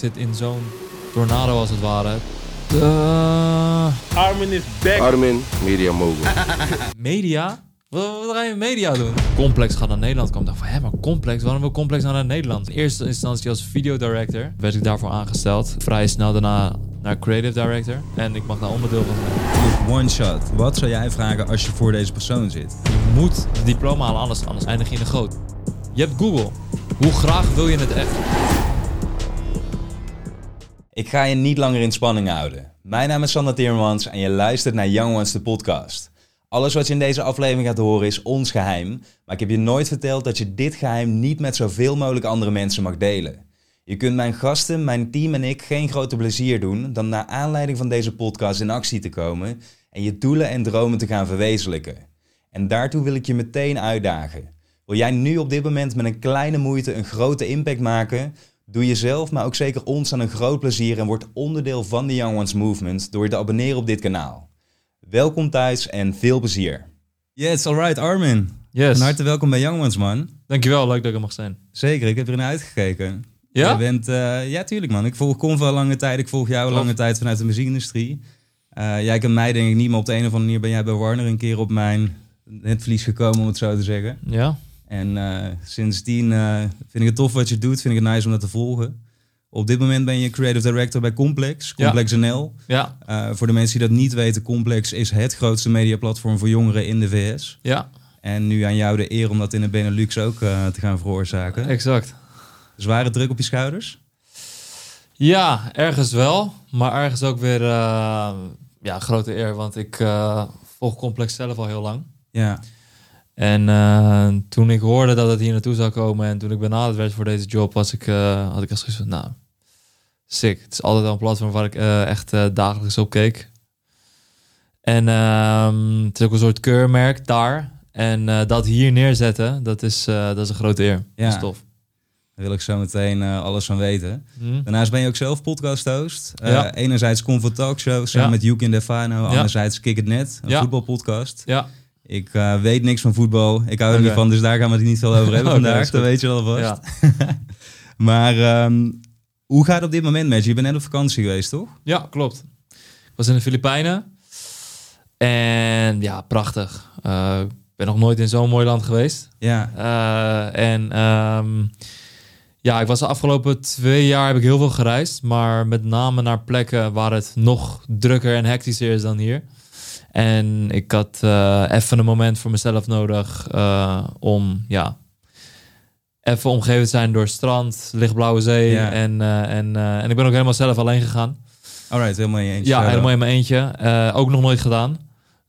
zit in zo'n tornado als het ware. Armin is back. Armin, media mogul. Media? Wat ga je met media doen? Complex gaat naar Nederland. Ik dacht van, hé, maar Complex? Waarom wil Complex nou naar Nederland? In eerste instantie als videodirector werd ik daarvoor aangesteld. Vrij snel daarna naar creative director. En ik mag daar onderdeel van zijn. One shot. Wat zou jij vragen als je voor deze persoon zit? Je moet het diploma halen, anders eindig je in de goot. Je hebt Google. Hoe graag wil je het echt? Ik ga je niet langer in spanning houden. Mijn naam is Sandra Thiermans en je luistert naar Young Ones, de podcast. Alles wat je in deze aflevering gaat horen is ons geheim, maar ik heb je nooit verteld dat je dit geheim niet met zoveel mogelijk andere mensen mag delen. Je kunt mijn gasten, mijn team en ik geen groter plezier doen dan naar aanleiding van deze podcast in actie te komen en je doelen en dromen te gaan verwezenlijken. En daartoe wil ik je meteen uitdagen. Wil jij nu op dit moment met een kleine moeite een grote impact maken? Doe jezelf, maar ook zeker ons aan een groot plezier en word onderdeel van de Young Ones Movement door je te abonneren op dit kanaal. Welkom thuis en veel plezier. Yes, alright Armin. Yes. Van harte welkom bij Young Ones, man. Dankjewel, leuk dat ik er mag zijn. Zeker, ik heb erin uitgekeken. Ja? Je bent, ja, tuurlijk man. Ik volg CONVO lange tijd, ik volg jou lange tijd vanuit de muziekindustrie. Jij kent mij denk ik niet, maar op de een of andere manier ben jij bij Warner een keer op mijn netvlies gekomen, om het zo te zeggen. Ja. En sindsdien vind ik het tof wat je doet. Vind ik het nice om dat te volgen. Op dit moment ben je creative director bij Complex NL. Ja. Voor de mensen die dat niet weten, Complex is het grootste mediaplatform voor jongeren in de VS. Ja. En nu aan jou de eer om dat in de Benelux ook te gaan veroorzaken. Exact. Zware druk op je schouders? Ja, ergens wel. Maar ergens ook weer grote eer. Want ik volg Complex zelf al heel lang. Ja. En toen ik hoorde dat het hier naartoe zou komen en toen ik benaderd werd voor deze job, had ik als gezegd, nou, sick. Het is altijd al een platform waar ik echt dagelijks op keek. En het is ook een soort keurmerk daar. En dat hier neerzetten, dat is een grote eer. Ja. Dat is tof. Daar wil ik zo meteen alles van weten. Mm. Daarnaast ben je ook zelf podcast host. Ja. Enerzijds Comfort Talk Show samen met Yuki en Defano. Anderzijds Kick It Net, een voetbalpodcast. Ja. Ik weet niks van voetbal. Ik hou er niet van, dus daar gaan we het niet veel over hebben vandaag. Dat weet je wel vast. Ja. Maar hoe gaat het op dit moment met je? Je bent net op vakantie geweest, toch? Ja, klopt. Ik was in de Filipijnen. En ja, prachtig. Ik ben nog nooit in zo'n mooi land geweest. Ja. Ik was de afgelopen 2 jaar heb ik heel veel gereisd. Maar met name naar plekken waar het nog drukker en hectischer is dan hier. En ik had even een moment voor mezelf nodig om even omgeven te zijn door strand, lichtblauwe zee. Yeah. En ik ben ook helemaal zelf alleen gegaan. Alright, helemaal in je eentje. Ja, helemaal in mijn eentje. Ook nog nooit gedaan.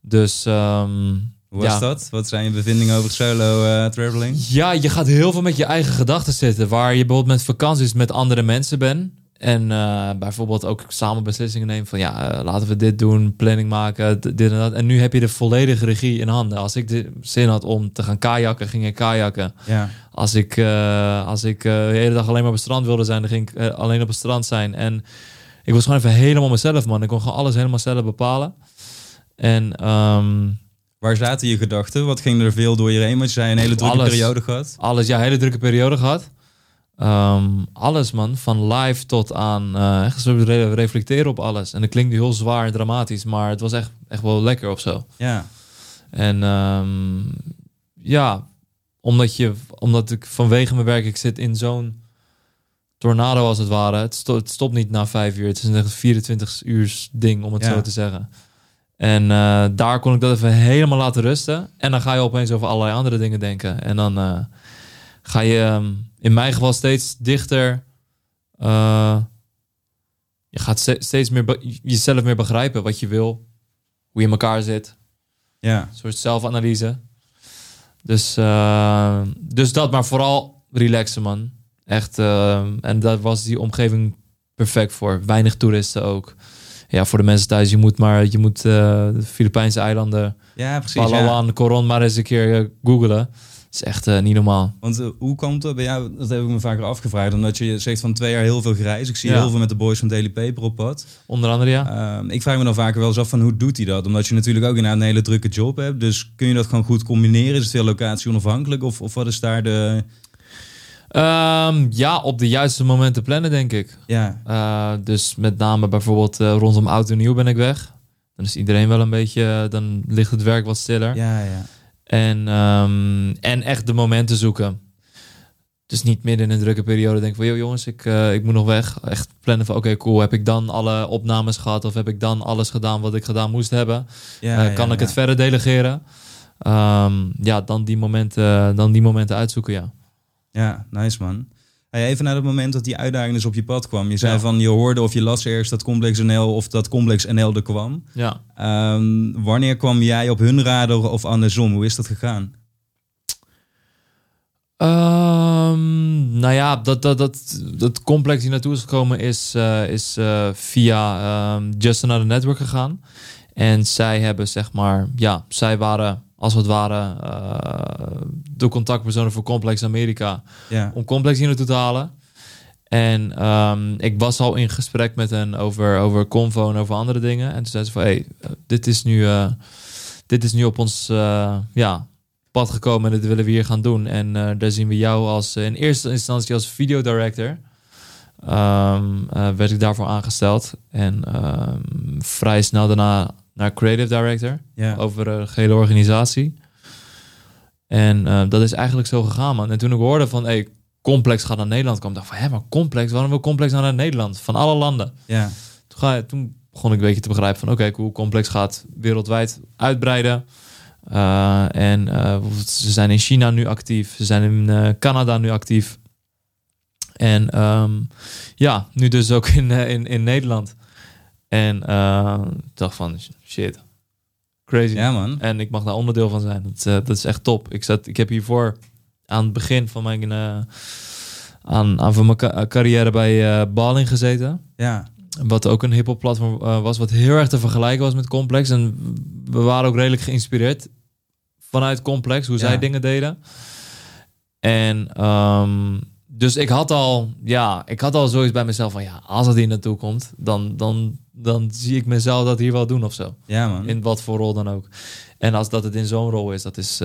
Dus hoe was dat? Wat zijn je bevindingen over solo traveling? Ja, je gaat heel veel met je eigen gedachten zitten. Waar je bijvoorbeeld met vakanties met andere mensen bent. En bijvoorbeeld ook samen beslissingen nemen van laten we dit doen, planning maken, dit en dat. En nu heb je de volledige regie in handen. Als ik de zin had om te gaan kajakken, ging ik kajakken. Ja. Als ik de hele dag alleen maar op het strand wilde zijn, dan ging ik alleen op het strand zijn. En ik was gewoon even helemaal mezelf, man. Ik kon gewoon alles helemaal zelf bepalen. En waar zaten je gedachten? Wat ging er veel door je heen? Want je zei een hele drukke periode gehad. Alles, ja, hele drukke periode gehad. Alles, man. Van live tot aan echt reflecteren op alles. En dat klinkt heel zwaar en dramatisch, maar het was echt wel lekker of zo. Ja. En omdat ik vanwege mijn werk, ik zit in zo'n tornado als het ware. Het stopt niet na 5 uur. Het is een 24 uur ding, om het zo te zeggen. En daar kon ik dat even helemaal laten rusten. En dan ga je opeens over allerlei andere dingen denken. En dan ga je... in mijn geval steeds dichter. Je gaat steeds meer jezelf meer begrijpen wat je wil. Hoe je in elkaar zit. Ja. Een soort zelfanalyse. Dus dat, maar vooral relaxen, man. Echt. En daar was die omgeving perfect voor. Weinig toeristen ook. Ja, voor de mensen thuis. Je moet de Filipijnse eilanden. Ja, precies. Palawan, ja. Coron maar eens een keer googlen. Het is echt niet normaal. Want hoe komt het bij jou? Dat heb ik me vaker afgevraagd. Omdat je zegt van 2 jaar heel veel gereisd. Ik zie heel veel met de boys van Daily Paper op pad. Onder andere, ja. Ik vraag me dan vaker wel eens af van hoe doet hij dat? Omdat je natuurlijk ook een hele drukke job hebt. Dus kun je dat gewoon goed combineren? Is het veel locatie onafhankelijk? Of wat is daar de... Ja, op de juiste momenten plannen, denk ik. Ja. Dus met name bijvoorbeeld rondom oud en nieuw ben ik weg. Dan is iedereen wel een beetje... Dan ligt het werk wat stiller. Ja, ja. En echt de momenten zoeken. Dus niet midden in een drukke periode denk van... joh jongens, ik moet nog weg. Echt plannen van oké, cool. Heb ik dan alle opnames gehad? Of heb ik dan alles gedaan wat ik gedaan moest hebben? Ja, kan ik het verder delegeren? Dan die momenten uitzoeken, ja. Ja, nice man. Hey, even naar het moment dat die uitdaging dus op je pad kwam. Je zei van, je hoorde of je las eerst dat Complex NL of dat Complex NL er kwam. Ja. Wanneer kwam jij op hun radar of andersom? Hoe is dat gegaan? Nou ja, dat Complex die naartoe is gekomen is via Just Another Network gegaan. En zij hebben zeg maar, ja, zij waren... als het ware de contactpersonen voor Complex Amerika. Ja. Om Complex hier naartoe te halen. En ik was al in gesprek met hen over CONVO en over andere dingen. En toen zei ze van, hey, dit is nu op ons pad gekomen. En dit willen we hier gaan doen. En daar zien we jou als in eerste instantie als videodirector. Werd ik daarvoor aangesteld. En vrij snel daarna... naar creative director, over de gehele organisatie. En dat is eigenlijk zo gegaan, man. En toen ik hoorde van, hey, Complex gaat naar Nederland komen, dacht ik van, hé, maar Complex, waarom wil Complex naar Nederland? Van alle landen. Ja. Toen begon ik een beetje te begrijpen van, oké, cool, Complex gaat wereldwijd uitbreiden. Ze zijn in China nu actief, ze zijn in Canada nu actief. En nu dus ook in Nederland. En dacht van, shit, crazy. Ja, man. En ik mag daar onderdeel van zijn. Dat is echt top. Ik heb hiervoor aan het begin van mijn carrière bij Ballin' gezeten. Ja. Wat ook een hiphop platform was, wat heel erg te vergelijken was met Complex. En we waren ook redelijk geïnspireerd vanuit Complex, hoe zij dingen deden. En dus ik had al zoiets bij mezelf van, ja, als het hier naartoe komt, dan zie ik mezelf dat hier wel doen of zo. Ja, man. In wat voor rol dan ook. En als dat het in zo'n rol is, dat is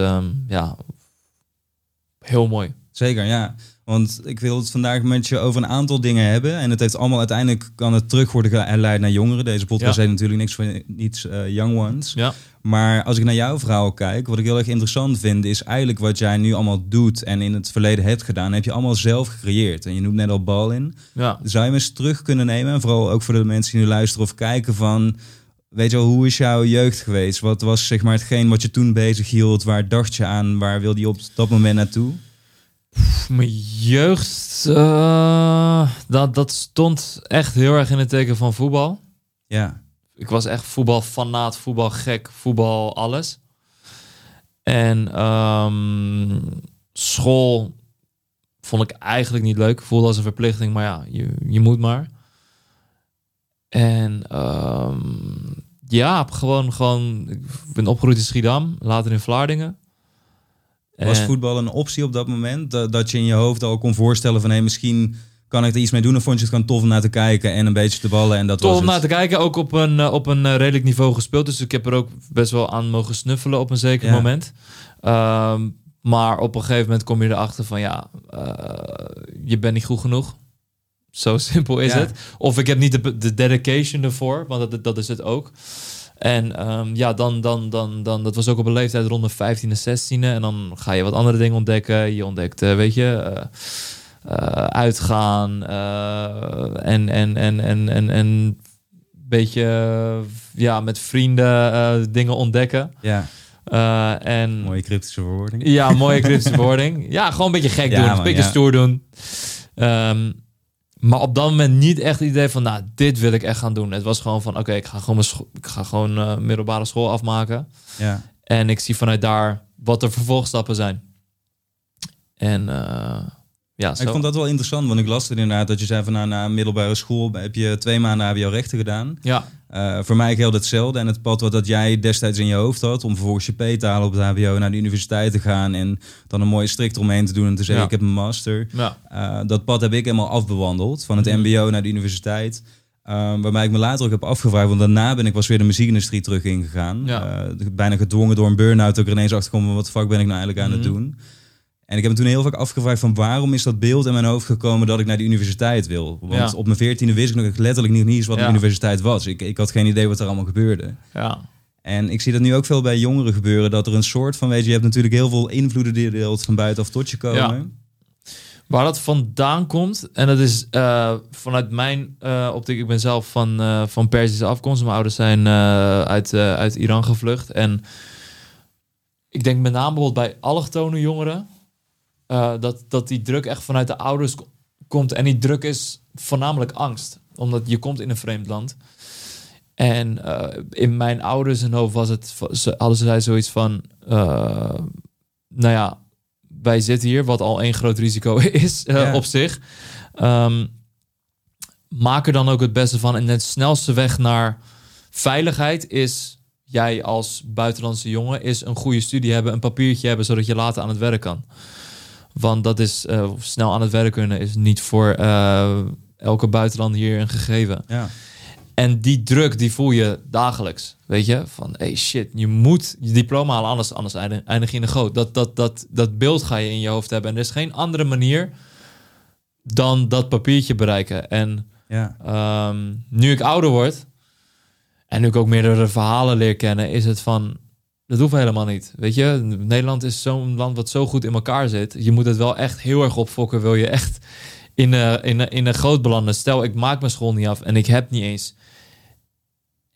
heel mooi. Zeker, ja. Want ik wil het vandaag met je over een aantal dingen hebben. En het heeft allemaal uiteindelijk, kan het terug worden geleid naar jongeren. Deze podcast heet natuurlijk niets Young Ones. Ja. Maar als ik naar jouw verhaal kijk, wat ik heel erg interessant vind, is eigenlijk wat jij nu allemaal doet en in het verleden hebt gedaan, heb je allemaal zelf gecreëerd. En je noemt net al Ballin'. Ja. Zou je me eens terug kunnen nemen? En vooral ook voor de mensen die nu luisteren of kijken van, weet je wel, hoe is jouw jeugd geweest? Wat was zeg maar hetgeen wat je toen bezig hield? Waar dacht je aan? Waar wilde je op dat moment naartoe? Mijn jeugd, dat stond echt heel erg in het teken van voetbal. Ja. Ik was echt voetbalfanaat, voetbalgek, voetbal alles. En school vond ik eigenlijk niet leuk. Voelde als een verplichting, maar ja, je moet maar. En gewoon, ik ben opgegroeid in Schiedam, later in Vlaardingen. Was voetbal een optie op dat moment? Dat je in je hoofd al kon voorstellen van, hé, misschien kan ik er iets mee doen? Of vond je het gewoon tof om naar te kijken en een beetje te ballen? En dat tof was om naar te kijken, ook op een redelijk niveau gespeeld. Dus ik heb er ook best wel aan mogen snuffelen op een zeker moment. Maar op een gegeven moment kom je erachter van, je bent niet goed genoeg. Zo simpel is het. Of ik heb niet de dedication ervoor, want dat is het ook. En dan dat was ook op een leeftijd rond de 15e, 16e. En dan ga je wat andere dingen ontdekken. Je ontdekt, uitgaan. En een beetje met vrienden dingen ontdekken. Ja. Mooie cryptische verwoording. Ja, mooie cryptische verwoording. Ja, gewoon een beetje gek doen. Man, een beetje stoer doen. Maar op dat moment niet echt het idee van, nou, dit wil ik echt gaan doen. Het was gewoon van, oké, ik ga gewoon middelbare school afmaken. Ja. En ik zie vanuit daar wat de vervolgstappen zijn. En zo. Ik vond dat wel interessant, want ik las het inderdaad dat je zei van, nou, na middelbare school heb je 2 maanden HBO rechten gedaan. Ja. Voor mij geldt hetzelfde. En het pad wat dat jij destijds in je hoofd had, om vervolgens je P te halen op het HBO, naar de universiteit te gaan en dan een mooie strik eromheen te doen en te zeggen, ik heb een master. Ja. Dat pad heb ik helemaal afbewandeld. Van het MBO naar de universiteit. Waarbij ik me later ook heb afgevraagd, want daarna ben ik was weer de muziekindustrie terug ingegaan. Ja. Bijna gedwongen door een burn-out, ook er ineens achterkomen, wat de fuck ben ik nou eigenlijk aan het doen? En ik heb me toen heel vaak afgevraagd van waarom is dat beeld in mijn hoofd gekomen dat ik naar de universiteit wil. Want op mijn 14e wist ik nog letterlijk niet eens wat de universiteit was. Ik had geen idee wat er allemaal gebeurde. Ja. En ik zie dat nu ook veel bij jongeren gebeuren. Dat er een soort van, weet je, je hebt natuurlijk heel veel invloeden die deelt van buitenaf tot je komen. Ja. Waar dat vandaan komt, en dat is vanuit mijn optiek, ik ben zelf van Perzische afkomst. Mijn ouders zijn uit Iran gevlucht. En ik denk met name bijvoorbeeld bij allochtone jongeren, dat die druk echt vanuit de ouders komt. En die druk is voornamelijk angst, omdat je komt in een vreemd land. En in mijn ouders hun hoofd was het, hadden zij zoiets van, nou ja, wij zitten hier, wat al één groot risico is op zich. Maak er dan ook het beste van. En de snelste weg naar veiligheid is, jij als buitenlandse jongen, is een goede studie hebben, een papiertje hebben, zodat je later aan het werk kan. Want dat is, snel aan het werk kunnen, is niet voor elke buitenlander hier een gegeven. Ja. En die druk, die voel je dagelijks. Weet je, van hey shit, je moet je diploma halen, anders eindig je in de goot. Dat beeld ga je in je hoofd hebben. En er is geen andere manier dan dat papiertje bereiken. En nu ik ouder word en nu ik ook meerdere verhalen leer kennen, is het van, dat hoeft helemaal niet. Weet je, Nederland is zo'n land wat zo goed in elkaar zit. Je moet het wel echt heel erg opfokken, wil je echt in een goot belanden. Stel, ik maak mijn school niet af en ik heb niet eens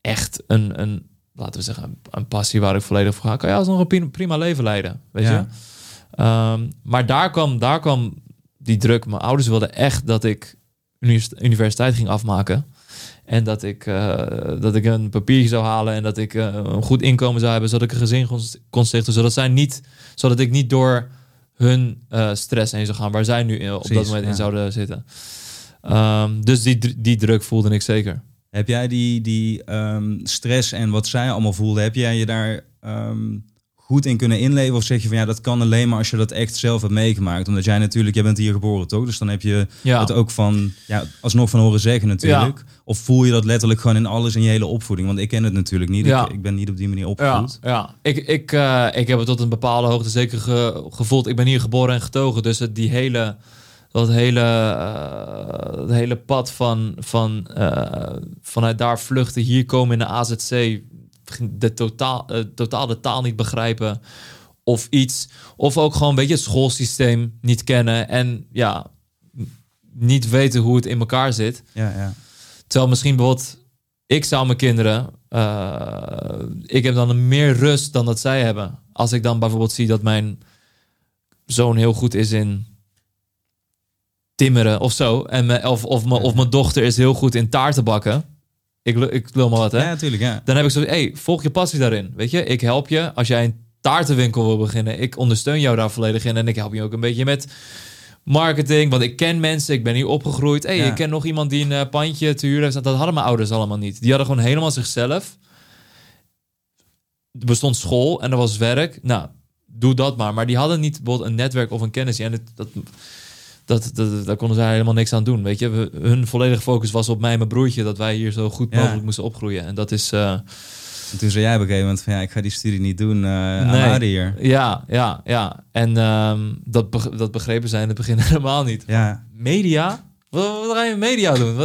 echt een laten we zeggen, een passie waar ik volledig voor ga. Kan je alsnog een prima leven leiden, weet je? Maar daar kwam die druk. Mijn ouders wilden echt dat ik universiteit ging afmaken. En dat ik een papiertje zou halen en dat ik een goed inkomen zou hebben, zodat ik een gezin kon stichten. Zodat ik niet door hun stress heen zou gaan, waar zij nu op dat moment in zouden zitten. Dus die druk voelde ik zeker. Heb jij die stress en wat zij allemaal voelden, heb jij je daar goed in kunnen inleven? Of zeg je van ja, dat kan alleen maar als je dat echt zelf hebt meegemaakt. Omdat jij natuurlijk, jij bent hier geboren toch? Dus dan heb je het ook van, ja, alsnog van horen zeggen natuurlijk. Ja. Of voel je dat letterlijk gewoon in alles, in je hele opvoeding? Want ik ken het natuurlijk niet. Ja. Ik ben niet op die manier opgevoed. Ja. Ik heb het tot een bepaalde hoogte zeker gevoeld. Ik ben hier geboren en getogen. Dus dat hele pad vanuit daar vluchten, hier komen in de AZC, totaal de taal niet begrijpen of iets. Of ook gewoon een beetje het schoolsysteem niet kennen en ja, niet weten hoe het in elkaar zit. Ja. Terwijl misschien bijvoorbeeld, ik zou mijn kinderen, ik heb dan een meer rust dan dat zij hebben. Als ik dan bijvoorbeeld zie dat mijn zoon heel goed is in timmeren of zo. En mijn dochter is heel goed in taarten bakken. Ik lul maar wat, hè? Ja, tuurlijk, ja. Dan heb ik zo, hey, volg je passie daarin. Weet je, ik help je. Als jij een taartenwinkel wil beginnen, ik ondersteun jou daar volledig in. En ik help je ook een beetje met marketing. Want ik ken mensen, ik ben hier opgegroeid. Hey, ik ken nog iemand die een pandje te huur heeft. Dat hadden mijn ouders allemaal niet. Die hadden gewoon helemaal zichzelf. Er bestond school en er was werk. Nou, doe dat maar. Maar die hadden niet bijvoorbeeld een netwerk of een kennis. En daar konden zij helemaal niks aan doen, weet je. Hun volledige focus was op mij en mijn broertje, dat wij hier zo goed mogelijk moesten opgroeien. En dat is... En toen zei jij op een gegeven moment van, ja, ik ga die studie niet doen, nee. Hier. Ja. En dat begrepen zij in het begin helemaal niet. Ja. Media? Wat ga je met media doen?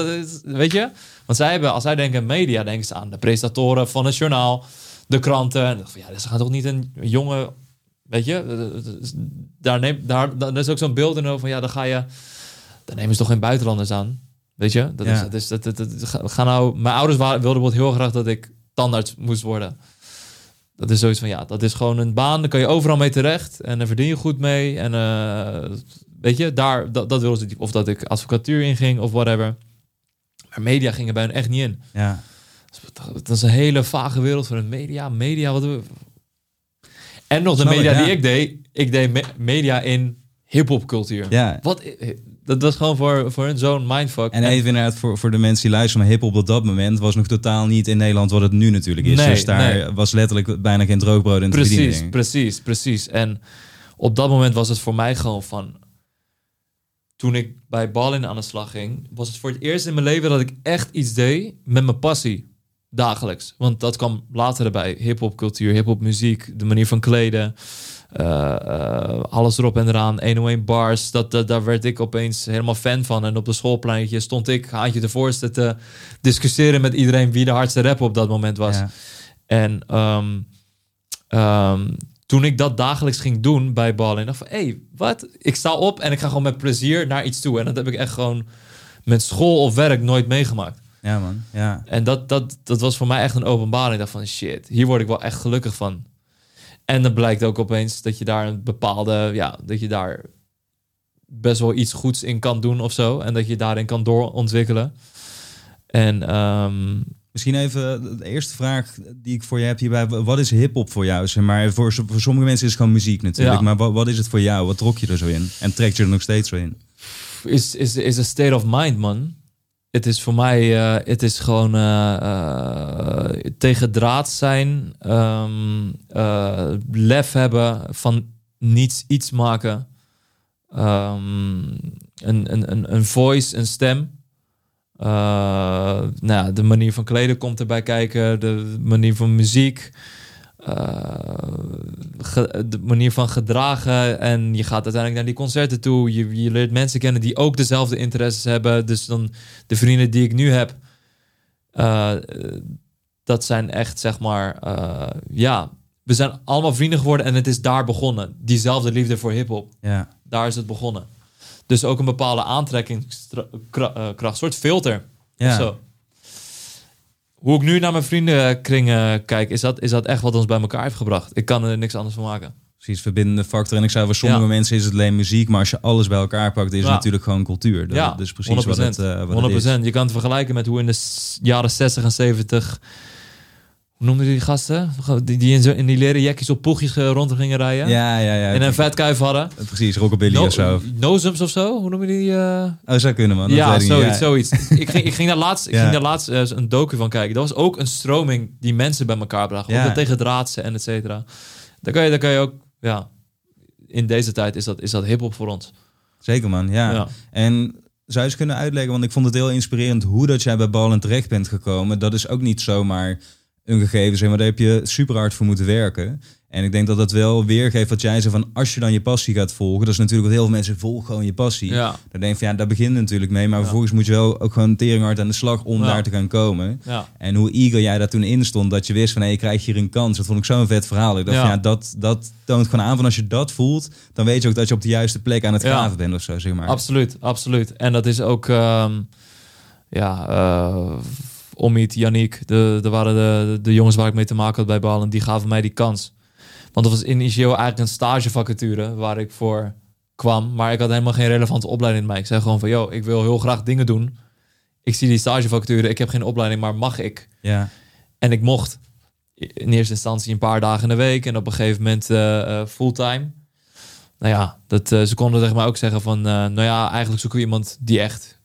Weet je? Want zij hebben, als zij denken media, denken ze aan de presentatoren van het journaal, de kranten. En van, ja, ze gaan toch niet een jonge... Weet je, daar is ook zo'n beeld in over van ja, daar nemen ze toch geen buitenlanders aan. Weet je, mijn ouders wilden bijvoorbeeld heel graag dat ik tandarts moest worden. Dat is zoiets van ja, dat is gewoon een baan, daar kan je overal mee terecht en daar verdien je goed mee. En weet je, dat wilden ze, of dat ik advocatuur inging of whatever. Maar media gingen bij hun echt niet in. Ja. Dat is een hele vage wereld voor een media, wat doen we? En nog de media die ik deed. Ik deed media in hiphopcultuur. Ja. Dat was gewoon voor hun zo'n mindfuck. En even inderdaad voor de mensen die luisteren, maar hiphop op dat moment was nog totaal niet in Nederland wat het nu natuurlijk is. Nee, dus daar was letterlijk bijna geen droogbrood in de bediening. Precies. En op dat moment was het voor mij gewoon van... Toen ik bij Ballin aan de slag ging, was het voor het eerst in mijn leven dat ik echt iets deed met mijn passie. Dagelijks. Want dat kwam later erbij. Hiphopcultuur, hiphopmuziek, de manier van kleden. alles erop en eraan, 101 bars, daar werd ik opeens helemaal fan van. En op de schoolpleintje stond ik, haantje de voorste, te discussiëren met iedereen wie de hardste rapper op dat moment was. Ja. En toen ik dat dagelijks ging doen bij Ballin, dacht ik van, hey, wat? Ik sta op en ik ga gewoon met plezier naar iets toe. En dat heb ik echt gewoon met school of werk nooit meegemaakt. Ja, man. Ja. En dat was voor mij echt een openbaring. Ik dacht van, shit, hier word ik wel echt gelukkig van. En dan blijkt ook opeens dat je daar een bepaalde... Ja, dat je daar best wel iets goeds in kan doen of zo. En dat je daarin kan doorontwikkelen. En... Misschien even de eerste vraag die ik voor je heb hierbij. Wat is hiphop voor jou? Zeg maar voor sommige mensen is het gewoon muziek natuurlijk. Ja. Maar wat is het voor jou? Wat trok je er zo in? En trekt je er nog steeds zo in? Is a state of mind, man. Het is voor mij... Het is gewoon... tegen draad zijn. Lef hebben. Van niets iets maken. Een voice, een stem. De manier van kleden komt erbij kijken, de manier van muziek, de manier van gedragen. En je gaat uiteindelijk naar die concerten toe. Je leert mensen kennen die ook dezelfde interesses hebben. Dus dan de vrienden die ik nu heb, dat zijn echt, zeg maar, we zijn allemaal vrienden geworden en het is daar begonnen. Diezelfde liefde voor hiphop. Ja. Daar is het begonnen. Dus ook een bepaalde aantrekkingskracht, een soort filter. Ja. Zo. Hoe ik nu naar mijn vriendenkring kijk, is dat echt wat ons bij elkaar heeft gebracht. Ik kan er niks anders van maken. Precies, verbindende factor. En ik zei, voor sommige mensen is het alleen muziek, maar als je alles bij elkaar pakt, is het natuurlijk gewoon cultuur. Dat is precies 100%, wat het is. Je kan het vergelijken met hoe in de jaren 60 en 70... Hoe noemden die gasten? Die in die leren jekkies op poegjes rond gingen rijden. Ja. En een vetkuif hadden. Precies, rockabilly of zo. Nozums of zo? Hoe noem je die? Oh, zou kunnen, man. Ja, zoiets. Ik ging daar laatst een docu van kijken. Dat was ook een stroming die mensen bij elkaar bracht. Ja. Ook tegen draadsen en et cetera. Daar kan je ook... Ja, in deze tijd is dat hiphop voor ons. Zeker, man. Ja. En... Zou je eens kunnen uitleggen? Want ik vond het heel inspirerend hoe dat jij bij Ballin terecht bent gekomen. Dat is ook niet zomaar... een gegeven zijn, maar daar heb je super hard voor moeten werken. En ik denk dat dat wel weergeeft wat jij zei van als je dan je passie gaat volgen, dat is natuurlijk wat heel veel mensen volgen, gewoon je passie. Ja. Dan denk je van daar begint natuurlijk mee, maar vervolgens moet je wel ook gewoon teringhard aan de slag om daar te gaan komen. Ja. En hoe eager jij daar toen in stond, dat je wist van je krijgt hier een kans. Dat vond ik zo'n vet verhaal. Ik dacht dat toont gewoon aan van als je dat voelt, dan weet je ook dat je op de juiste plek aan het graven bent of zo, zeg maar. Absoluut, absoluut. En dat is ook Omid, Yannick, er waren de jongens waar ik mee te maken had bij Ballin, die gaven mij die kans. Want dat was initieel eigenlijk een stagevacature waar ik voor kwam. Maar ik had helemaal geen relevante opleiding in mij. Ik zei gewoon van, ik wil heel graag dingen doen. Ik zie die stagevacature, ik heb geen opleiding, maar mag ik? Ja. En ik mocht. In eerste instantie een paar dagen in de week en op een gegeven moment fulltime. Nou ja, ze konden tegen mij ook zeggen van, eigenlijk zoeken we iemand die echt...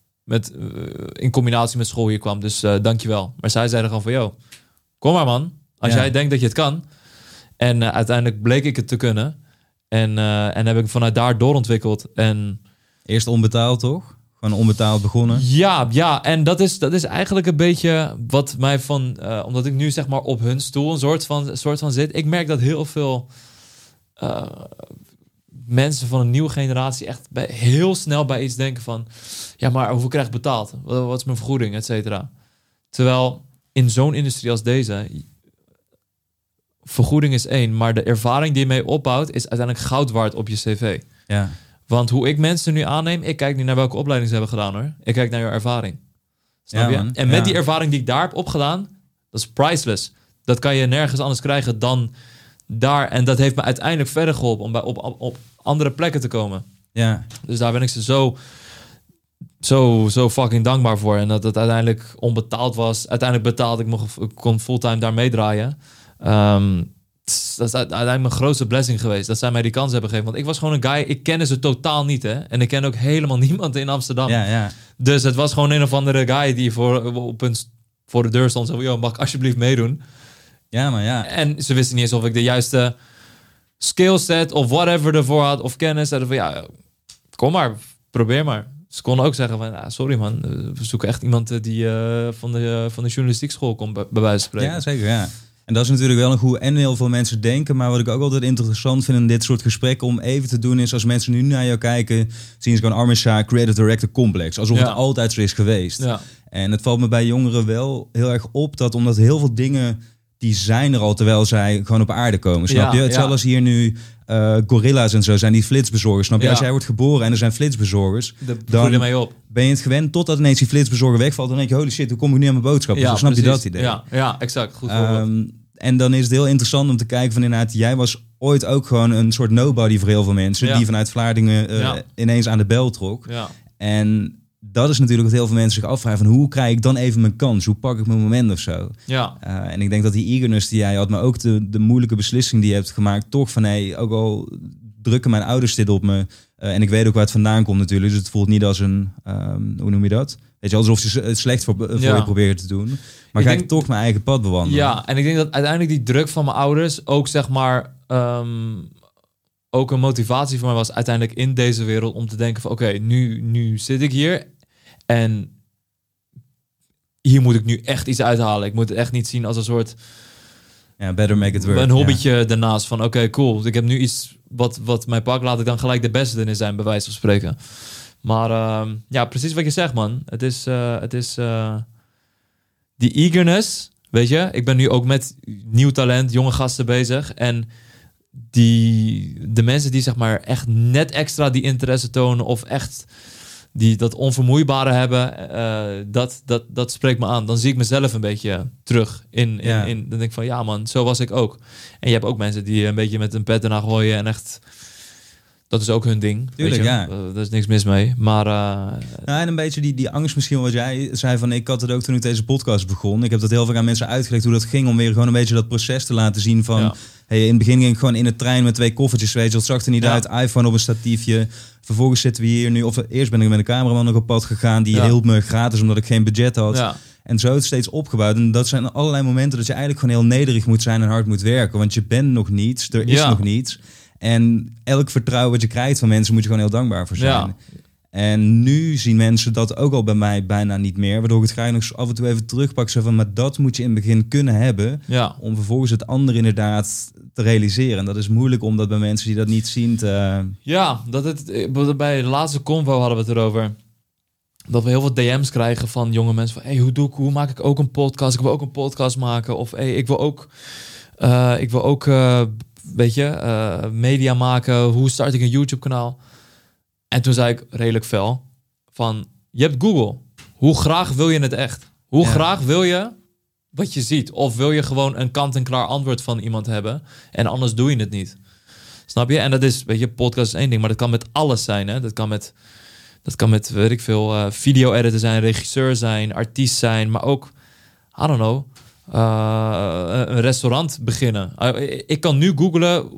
in combinatie met school hier kwam. Dus dankjewel. Maar zij zeiden gewoon van, kom maar man. Als jij denkt dat je het kan. En uiteindelijk bleek ik het te kunnen. En heb ik vanuit daar doorontwikkeld. En... Eerst onbetaald toch? Gewoon onbetaald begonnen? Ja. En dat is eigenlijk een beetje wat mij van... omdat ik nu zeg maar op hun stoel een soort van zit. Ik merk dat heel veel... mensen van een nieuwe generatie echt heel snel bij iets denken van... ja, maar hoeveel krijg ik betaald? Wat is mijn vergoeding, et cetera? Terwijl in zo'n industrie als deze... vergoeding is één, maar de ervaring die je mee opbouwt... is uiteindelijk goud waard op je cv. Ja. Want hoe ik mensen nu aanneem... ik kijk niet naar welke opleiding ze hebben gedaan, hoor. Ik kijk naar je ervaring. Snap je? Man. En met die ervaring die ik daar heb opgedaan... dat is priceless. Dat kan je nergens anders krijgen dan... daar. En dat heeft me uiteindelijk verder geholpen om op andere plekken te komen. Ja. Dus daar ben ik ze zo fucking dankbaar voor. En dat het uiteindelijk onbetaald was. Uiteindelijk betaald. Ik kon fulltime daar meedraaien. Dat is uiteindelijk mijn grootste blessing geweest. Dat zij mij die kans hebben gegeven. Want ik was gewoon een guy. Ik kende ze totaal niet. Hè? En ik ken ook helemaal niemand in Amsterdam. Ja. Dus het was gewoon een of andere guy die voor de deur stond. Zo van, mag ik alsjeblieft meedoen? Ja, maar ja. En ze wisten niet eens of ik de juiste skillset of whatever ervoor had of kennis. Zeiden van, kom maar, probeer maar. Ze konden ook zeggen van, sorry man, we zoeken echt iemand die van de journalistiek school komt bij wijze van spreken. Ja, zeker, ja. En dat is natuurlijk wel een goed en heel veel mensen denken. Maar wat ik ook altijd interessant vind in dit soort gesprekken om even te doen is, als mensen nu naar jou kijken, zien ze gewoon Armin Shah, creative director, complex. Alsof het altijd zo is geweest. Ja. En het valt me bij jongeren wel heel erg op dat omdat heel veel dingen die zijn er al terwijl zij gewoon op aarde komen. Snap je? Hetzelfde als hier nu gorilla's en zo zijn die flitsbezorgers. Snap je? Als jij wordt geboren en er zijn flitsbezorgers, dan ben je het gewend totdat ineens die flitsbezorger wegvalt. Dan denk je, holy shit, hoe kom ik nu aan mijn boodschappen? Ja, dus snap je dat idee? Ja, exact. Goed voorbeeld. En dan is het heel interessant om te kijken van inderdaad, jij was ooit ook gewoon een soort nobody voor heel veel mensen die vanuit Vlaardingen ineens aan de bel trok. Ja. En dat is natuurlijk wat heel veel mensen zich afvragen van hoe krijg ik dan even mijn kans? Hoe pak ik mijn moment of zo? Ja. En ik denk dat die eagerness die jij had, maar ook de moeilijke beslissing die je hebt gemaakt, toch van ook al drukken mijn ouders dit op me. En ik weet ook waar het vandaan komt natuurlijk. Dus het voelt niet als een, hoe noem je dat? Weet je, alsof ze het slecht voor je proberen te doen. Maar ik denk, toch mijn eigen pad bewandelen. Ja, en ik denk dat uiteindelijk die druk van mijn ouders ook zeg maar ook een motivatie voor mij was uiteindelijk in deze wereld om te denken van oké, nu zit ik hier en hier moet ik nu echt iets uithalen. Ik moet het echt niet zien als een soort better make it work. Een hobbytje daarnaast van oké, cool. Ik heb nu iets wat mij pakt, laat ik dan gelijk de beste in zijn, bij wijze van spreken. Maar precies wat je zegt, man. Het is die eagerness, weet je. Ik ben nu ook met nieuw talent, jonge gasten bezig. En de mensen die zeg maar echt net extra die interesse tonen of echt die dat onvermoeibare hebben, dat spreekt me aan. Dan zie ik mezelf een beetje terug in. Dan denk ik van ja man, zo was ik ook. En je hebt ook mensen die een beetje met een pet ernaar gooien en echt, dat is ook hun ding. Tuurlijk, weet je? Ja. Daar is niks mis mee. Maar en een beetje die angst misschien wat jij zei van, ik had het ook toen ik deze podcast begon. Ik heb dat heel vaak aan mensen uitgelegd hoe dat ging om weer gewoon een beetje dat proces te laten zien van in het begin ging ik gewoon in de trein met 2 koffertjes, weet je, dat zag er niet uit. iPhone op een statiefje. Vervolgens zitten we hier nu. Of eerst ben ik met een cameraman nog op pad gegaan. Die hielp me gratis omdat ik geen budget had. Ja. En zo het steeds opgebouwd. En dat zijn allerlei momenten dat je eigenlijk gewoon heel nederig moet zijn en hard moet werken. Want je bent nog niets. Er is nog niets. En elk vertrouwen wat je krijgt van mensen moet je gewoon heel dankbaar voor zijn. Ja. En nu zien mensen dat ook al bij mij bijna niet meer. Waardoor ik het graag nog af en toe even terugpak. Zo van, maar dat moet je in het begin kunnen hebben. Ja. Om vervolgens het andere inderdaad te realiseren. En dat is moeilijk omdat bij mensen die dat niet zien te... Ja, bij de laatste convo hadden we het erover. Dat we heel veel DM's krijgen van jonge mensen. Van, hoe maak ik ook een podcast? Ik wil ook een podcast maken. Of ik wil ook media maken. Hoe start ik een YouTube kanaal? En toen zei ik redelijk fel van, je hebt Google. Hoe graag wil je het echt? Hoe graag wil je wat je ziet? Of wil je gewoon een kant-en-klaar antwoord van iemand hebben? En anders doe je het niet. Snap je? En dat is, weet je, podcast is één ding. Maar dat kan met alles zijn, hè? Dat kan met weet ik veel, video-editor zijn, regisseur zijn, artiest zijn. Maar ook, I don't know, een restaurant beginnen. Ik kan nu googlen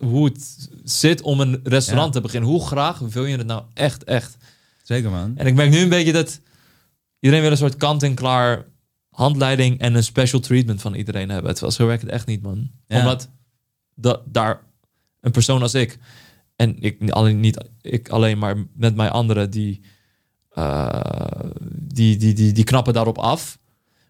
hoe het zit om een restaurant te beginnen. Hoe graag wil je het nou echt? Zeker, man. En ik merk nu een beetje dat iedereen wil een soort kant-en-klaar handleiding en een special treatment van iedereen hebben. Terwijl zo werkt het echt niet, man. Ja. Omdat daar een persoon als ik, en ik alleen maar met mijn anderen, die knappen daarop af.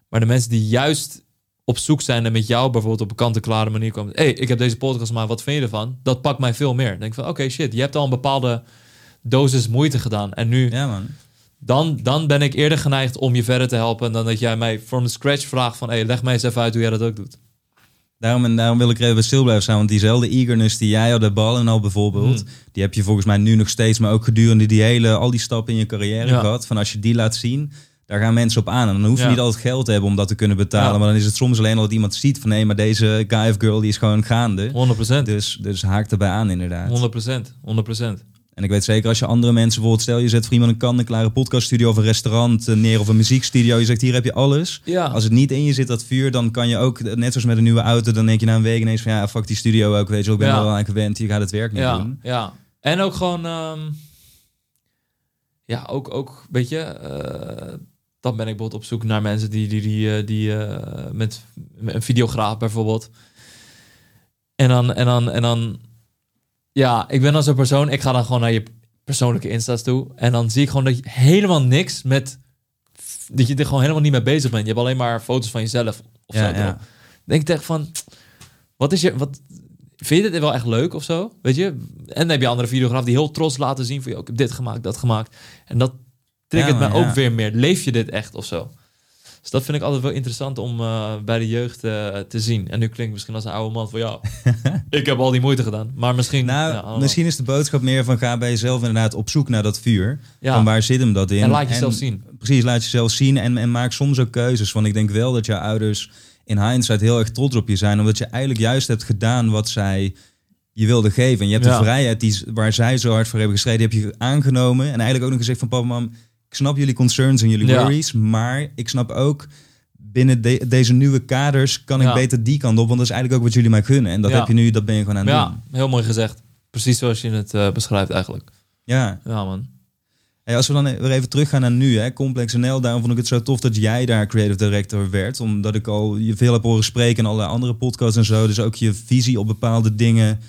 Maar de mensen die juist op zoek zijn en met jou bijvoorbeeld op een kant-en-klare manier komen. Hey, ik heb deze podcast, maar wat vind je ervan? Dat pakt mij veel meer. Dan denk ik van, oké, shit, je hebt al een bepaalde dosis moeite gedaan. En nu, man. Dan ben ik eerder geneigd om je verder te helpen dan dat jij mij from scratch vraagt van, leg mij eens even uit hoe jij dat ook doet. Daarom wil ik even stil blijven staan. Want diezelfde eagerness die jij had bij Ballin' al bijvoorbeeld, die heb je volgens mij nu nog steeds, maar ook gedurende al die stappen in je carrière gehad. Van als je die laat zien, daar gaan mensen op aan. En dan hoef je niet altijd geld te hebben om dat te kunnen betalen. Ja. Maar dan is het soms alleen al dat iemand ziet van, maar deze guy of girl die is gewoon gaande. 100%. Dus haak erbij aan inderdaad. 100%. En ik weet zeker als je andere mensen bijvoorbeeld, stel je zet voor iemand een kant-en-klare podcaststudio of een restaurant neer of een muziekstudio. Je zegt hier heb je alles. Ja. Als het niet in je zit dat vuur, dan kan je ook, net zoals met een nieuwe auto, dan denk je na een week ineens van fuck die studio ook. Weet je, ik ben er wel aan gewend. Je gaat het werk niet doen. Ja, en ook gewoon... ook, weet je, dan ben ik bijvoorbeeld op zoek naar mensen die met een videograaf bijvoorbeeld. En dan, ik ben dan zo'n persoon, ik ga dan gewoon naar je persoonlijke Insta's toe. En dan zie ik gewoon dat je helemaal niks met, dat je er gewoon helemaal niet mee bezig bent. Je hebt alleen maar foto's van jezelf of zo. denk ik echt van, wat is je, wat vind je dit wel echt leuk of zo, weet je? En dan heb je andere videografen die heel trots laten zien van, ik heb dit gemaakt, dat gemaakt, en dat triggert mij ook weer meer. Leef je dit echt of zo? Dus dat vind ik altijd wel interessant om bij de jeugd te zien. En nu klinkt misschien als een oude man van ja, ik heb al die moeite gedaan. Maar misschien... misschien is de boodschap meer van ga bij jezelf inderdaad op zoek naar dat vuur. Ja. Van waar zit hem dat in? En laat jezelf zien. Precies, laat jezelf zien en maak soms ook keuzes. Want ik denk wel dat jouw ouders in hindsight heel erg trots op je zijn. Omdat je eigenlijk juist hebt gedaan wat zij je wilden geven. En je hebt de vrijheid waar zij zo hard voor hebben gestreden, die heb je aangenomen. En eigenlijk ook nog gezegd van papa, mam, ik snap jullie concerns en jullie worries, maar ik snap ook binnen deze nieuwe kaders kan ik beter die kant op, want dat is eigenlijk ook wat jullie mij gunnen. En dat heb je nu, dat ben je gewoon aan het doen. Ja, heel mooi gezegd. Precies zoals je het beschrijft eigenlijk. Ja. Ja, man. Hey, als we dan weer even teruggaan naar nu, hè, Complex NL, daarom vond ik het zo tof dat jij daar creative director werd, omdat ik al je veel heb horen spreken en allerlei andere podcasts en zo, dus ook je visie op bepaalde dingen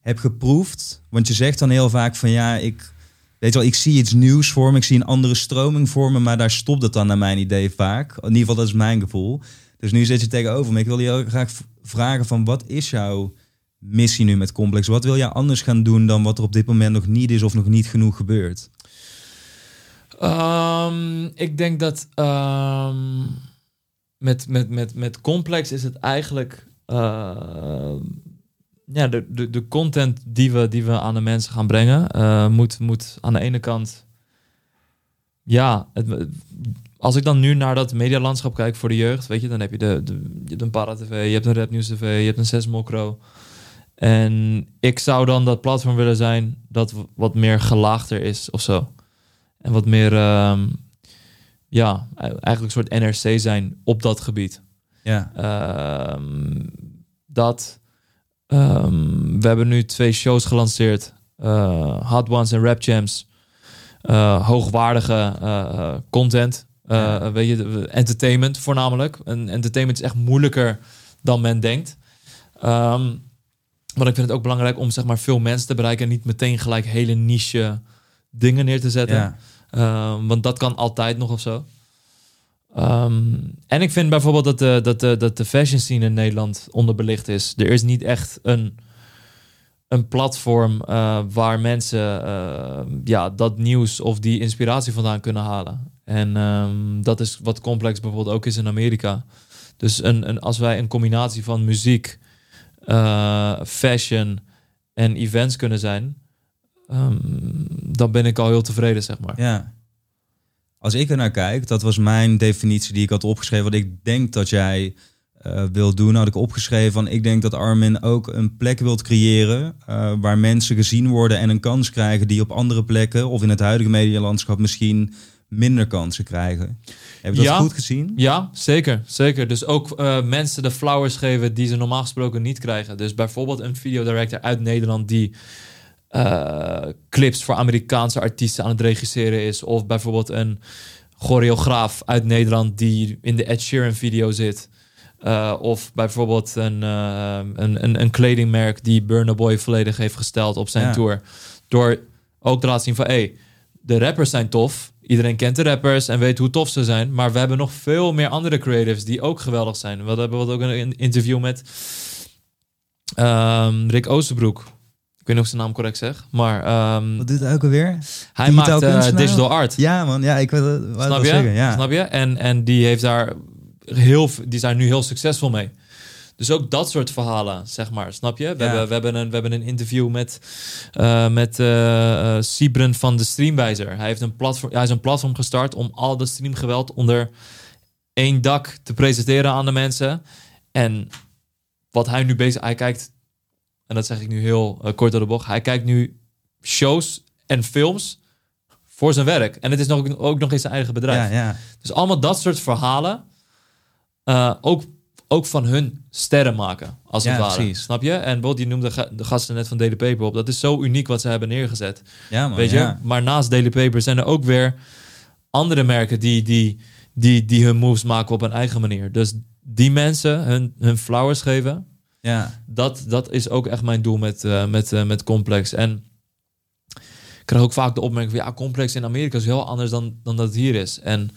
heb geproefd. Want je zegt dan heel vaak van ja, ik zie iets nieuws voor me, ik zie een andere stroming voor me, maar daar stopt het dan naar mijn idee vaak. In ieder geval, dat is mijn gevoel. Dus nu zit je tegenover me. Ik wil je heel graag vragen van wat is jouw missie nu met Complex? Wat wil jij anders gaan doen dan wat er op dit moment nog niet is of nog niet genoeg gebeurt? Ik denk dat met Complex is het eigenlijk... de content die we aan de mensen gaan brengen moet aan de ene kant... Ja, als ik dan nu naar dat medialandschap kijk voor de jeugd, weet je, dan heb je je hebt een Para-TV, je hebt een Red News TV, je hebt een 6 Mokro. En ik zou dan dat platform willen zijn dat wat meer gelaagder is of zo. En wat meer, eigenlijk een soort NRC zijn op dat gebied. Ja. We hebben nu 2 shows gelanceerd. Hot Ones en Rap Jams. Hoogwaardige content. Weet je, entertainment voornamelijk. En entertainment is echt moeilijker dan men denkt. Maar ik vind het ook belangrijk om zeg maar veel mensen te bereiken en niet meteen gelijk hele niche dingen neer te zetten. Ja. Want dat kan altijd nog of zo. En ik vind bijvoorbeeld dat de fashion scene in Nederland onderbelicht is. Er is niet echt een platform waar mensen dat nieuws of die inspiratie vandaan kunnen halen. En dat is wat Complex bijvoorbeeld ook is in Amerika. Dus als wij een combinatie van muziek, fashion en events kunnen zijn, dan ben ik al heel tevreden, zeg maar. Ja. Als ik er naar kijk, dat was mijn definitie die ik had opgeschreven. Wat ik denk dat jij wil doen, had ik opgeschreven van... Ik denk dat Armin ook een plek wilt creëren waar mensen gezien worden en een kans krijgen die op andere plekken of in het huidige medialandschap misschien minder kansen krijgen. Heb je dat goed gezien? Ja, zeker. Zeker. Dus ook mensen de flowers geven die ze normaal gesproken niet krijgen. Dus bijvoorbeeld een videodirector uit Nederland die... clips voor Amerikaanse artiesten aan het regisseren is. Of bijvoorbeeld een choreograaf uit Nederland die in de Ed Sheeran video zit. Of bijvoorbeeld een kledingmerk die Burna Boy volledig heeft gesteld op zijn tour. Door ook te laten zien van, de rappers zijn tof. Iedereen kent de rappers en weet hoe tof ze zijn. Maar we hebben nog veel meer andere creatives die ook geweldig zijn. We hebben bijvoorbeeld ook een interview met Rick Oosterbroek. Ik weet niet of ik zijn naam correct zeg, maar... wat doet hij ook alweer? Hij maakt digital art. Ja, man. Ja, ik wil het wel zeggen. Ja. Snap je? En die heeft die zijn nu heel succesvol mee. Dus ook dat soort verhalen, zeg maar. Snap je? We hebben een interview met Sibren van de Streamwijzer. Hij is een platform gestart om al dat streamgeweld onder één dak te presenteren aan de mensen. En wat hij nu bezig... Hij kijkt... En dat zeg ik nu heel kort door de bocht. Hij kijkt nu shows en films voor zijn werk. En het is ook nog eens zijn eigen bedrijf. Ja, ja. Dus allemaal dat soort verhalen ook van hun sterren maken. Als het ware. Precies. Snap je? En Bob, die noemde de gasten net van Daily Paper op. Dat is zo uniek wat ze hebben neergezet. Ja, man, weet je? Maar naast Daily Paper zijn er ook weer andere merken die hun moves maken op hun eigen manier. Dus die mensen hun flowers geven... Ja. Dat is ook echt mijn doel met Complex. En ik krijg ook vaak de opmerking van... ja, Complex in Amerika is heel anders dan dat het hier is. En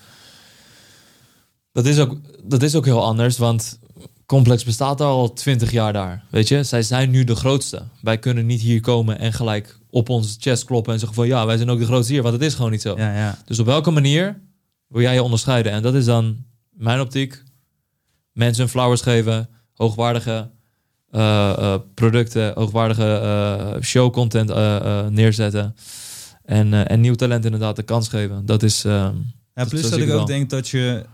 dat is ook heel anders, want Complex bestaat al 20 jaar daar. Weet je, zij zijn nu de grootste. Wij kunnen niet hier komen en gelijk op onze chest kloppen en zeggen van ja, wij zijn ook de grootste hier, want het is gewoon niet zo. Ja, ja. Dus op welke manier wil jij je onderscheiden? En dat is dan mijn optiek. Mensen hun flowers geven, hoogwaardige producten, hoogwaardige showcontent neerzetten. En nieuw talent inderdaad de kans geven. Dat is... ja, plus dat ik ook denk dat je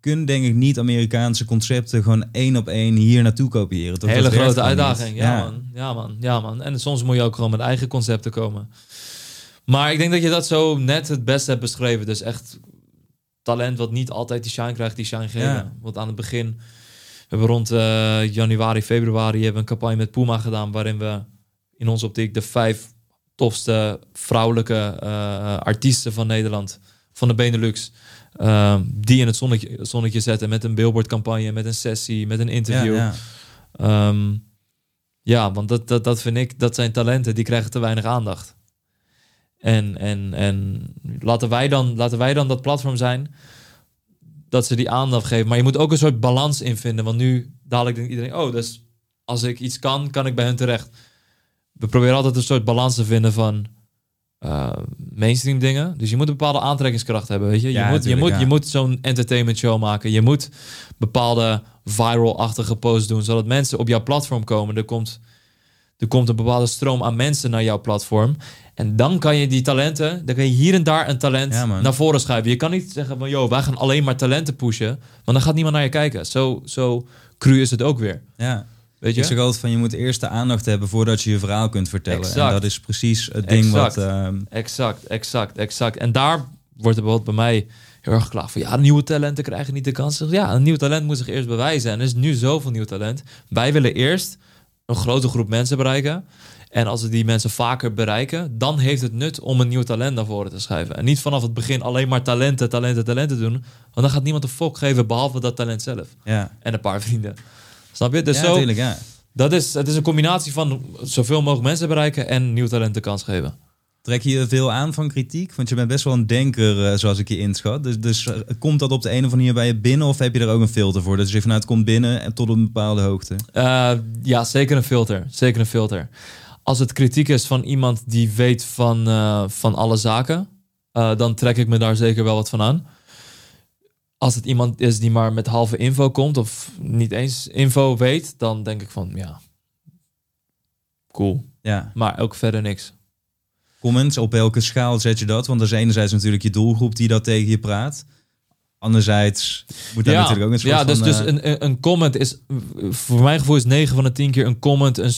kunt denk ik niet Amerikaanse concepten gewoon 1 op 1 hier naartoe kopiëren. Toch? Hele grote uitdaging. Ja, ja. Man. En soms moet je ook gewoon met eigen concepten komen. Maar ik denk dat je dat zo net het beste hebt beschreven. Dus echt talent wat niet altijd die shine krijgt, die shine geven. Ja. Want aan het begin, we hebben rond januari, februari hebben een campagne met Puma gedaan, waarin we in onze optiek de 5 tofste vrouwelijke artiesten van Nederland, van de Benelux, die in het zonnetje zetten met een billboardcampagne, met een sessie, met een interview. Ja, ja. Ja, want dat vind ik, dat zijn talenten, die krijgen te weinig aandacht. En laten wij dan dat platform zijn dat ze die aandacht geven. Maar je moet ook een soort balans in vinden, want nu dadelijk denkt iedereen, oh, dus als ik iets kan, kan ik bij hun terecht. We proberen altijd een soort balans te vinden van mainstream dingen. Dus je moet een bepaalde aantrekkingskracht hebben, weet je. Ja, je moet zo'n entertainment show maken. Je moet bepaalde viral-achtige posts doen, zodat mensen op jouw platform komen. Er komt een bepaalde stroom aan mensen naar jouw platform. En dan kan je die talenten, dan kan je hier en daar een talent naar voren schuiven. Je kan niet zeggen van, joh, wij gaan alleen maar talenten pushen, want dan gaat niemand naar je kijken. Zo cru is het ook weer. Ja. Weet je? Ik zeg altijd van, je moet eerst de aandacht hebben voordat je je verhaal kunt vertellen. Exact. En dat is precies het ding wat... Exact. En daar wordt er bijvoorbeeld bij mij heel erg geklaagd van, ja, nieuwe talenten krijgen niet de kans. Ja, een nieuw talent moet zich eerst bewijzen. En er is nu zoveel nieuw talent. Wij willen eerst een grote groep mensen bereiken. En als we die mensen vaker bereiken, dan heeft het nut om een nieuw talent naar voren te schuiven. En niet vanaf het begin alleen maar talenten doen. Want dan gaat niemand een fok geven, behalve dat talent zelf. Ja. En een paar vrienden. Snap je? Dus ja, zo, ja. Het is een combinatie van zoveel mogelijk mensen bereiken en nieuw talent de kans geven. Trek je veel aan van kritiek? Want je bent best wel een denker, zoals ik je inschat. Dus komt dat op de een of andere manier bij je binnen? Of heb je er ook een filter voor? Dus je vanuit komt binnen en tot een bepaalde hoogte. Ja, zeker een filter. Als het kritiek is van iemand die weet van alle zaken, dan trek ik me daar zeker wel wat van aan. Als het iemand is die maar met halve info komt of niet eens info weet, dan denk ik van, ja, cool. Ja. Maar ook verder niks. Comments, op welke schaal zet je dat? Want er is enerzijds natuurlijk je doelgroep die dat tegen je praat. Anderzijds moet daar natuurlijk ook een soort van... Dus een comment is, voor mijn gevoel is 9 van de 10 keer een comment een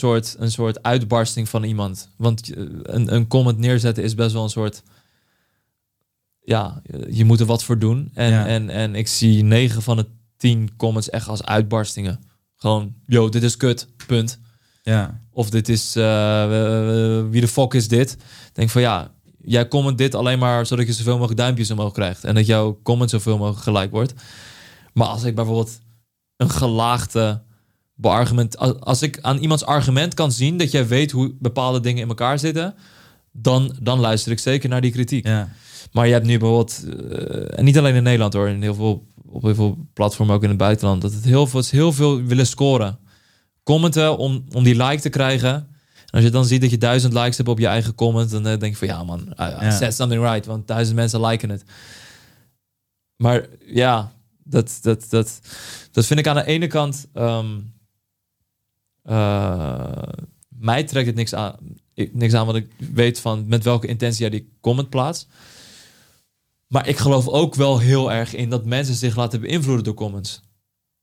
soort uitbarsting van iemand. Want een comment neerzetten is best wel een soort... Ja, je moet er wat voor doen. En ik zie 9 van de 10 comments echt als uitbarstingen. Gewoon, yo, dit is kut, punt. Ja. Of dit is, wie de fuck is dit? Denk van, ja, jij comment dit alleen maar zodat je zoveel mogelijk duimpjes omhoog krijgt. En dat jouw comment zoveel mogelijk geliked wordt. Maar als ik bijvoorbeeld een gelaagde beargument... Als ik aan iemands argument kan zien dat jij weet hoe bepaalde dingen in elkaar zitten... Dan luister ik zeker naar die kritiek. Ja. Maar je hebt nu bijvoorbeeld, en niet alleen in Nederland hoor, op heel veel platformen ook in het buitenland, dat het heel veel willen scoren. Commenten om die like te krijgen. En als je dan ziet dat je 1000 likes hebt op je eigen comment, dan denk je van ja man, I said something right, want 1000 mensen liken het. Maar ja, dat vind ik aan de ene kant, mij trekt het niks aan, want ik weet van met welke intentie jij die comment plaatst. Maar ik geloof ook wel heel erg in dat mensen zich laten beïnvloeden door comments.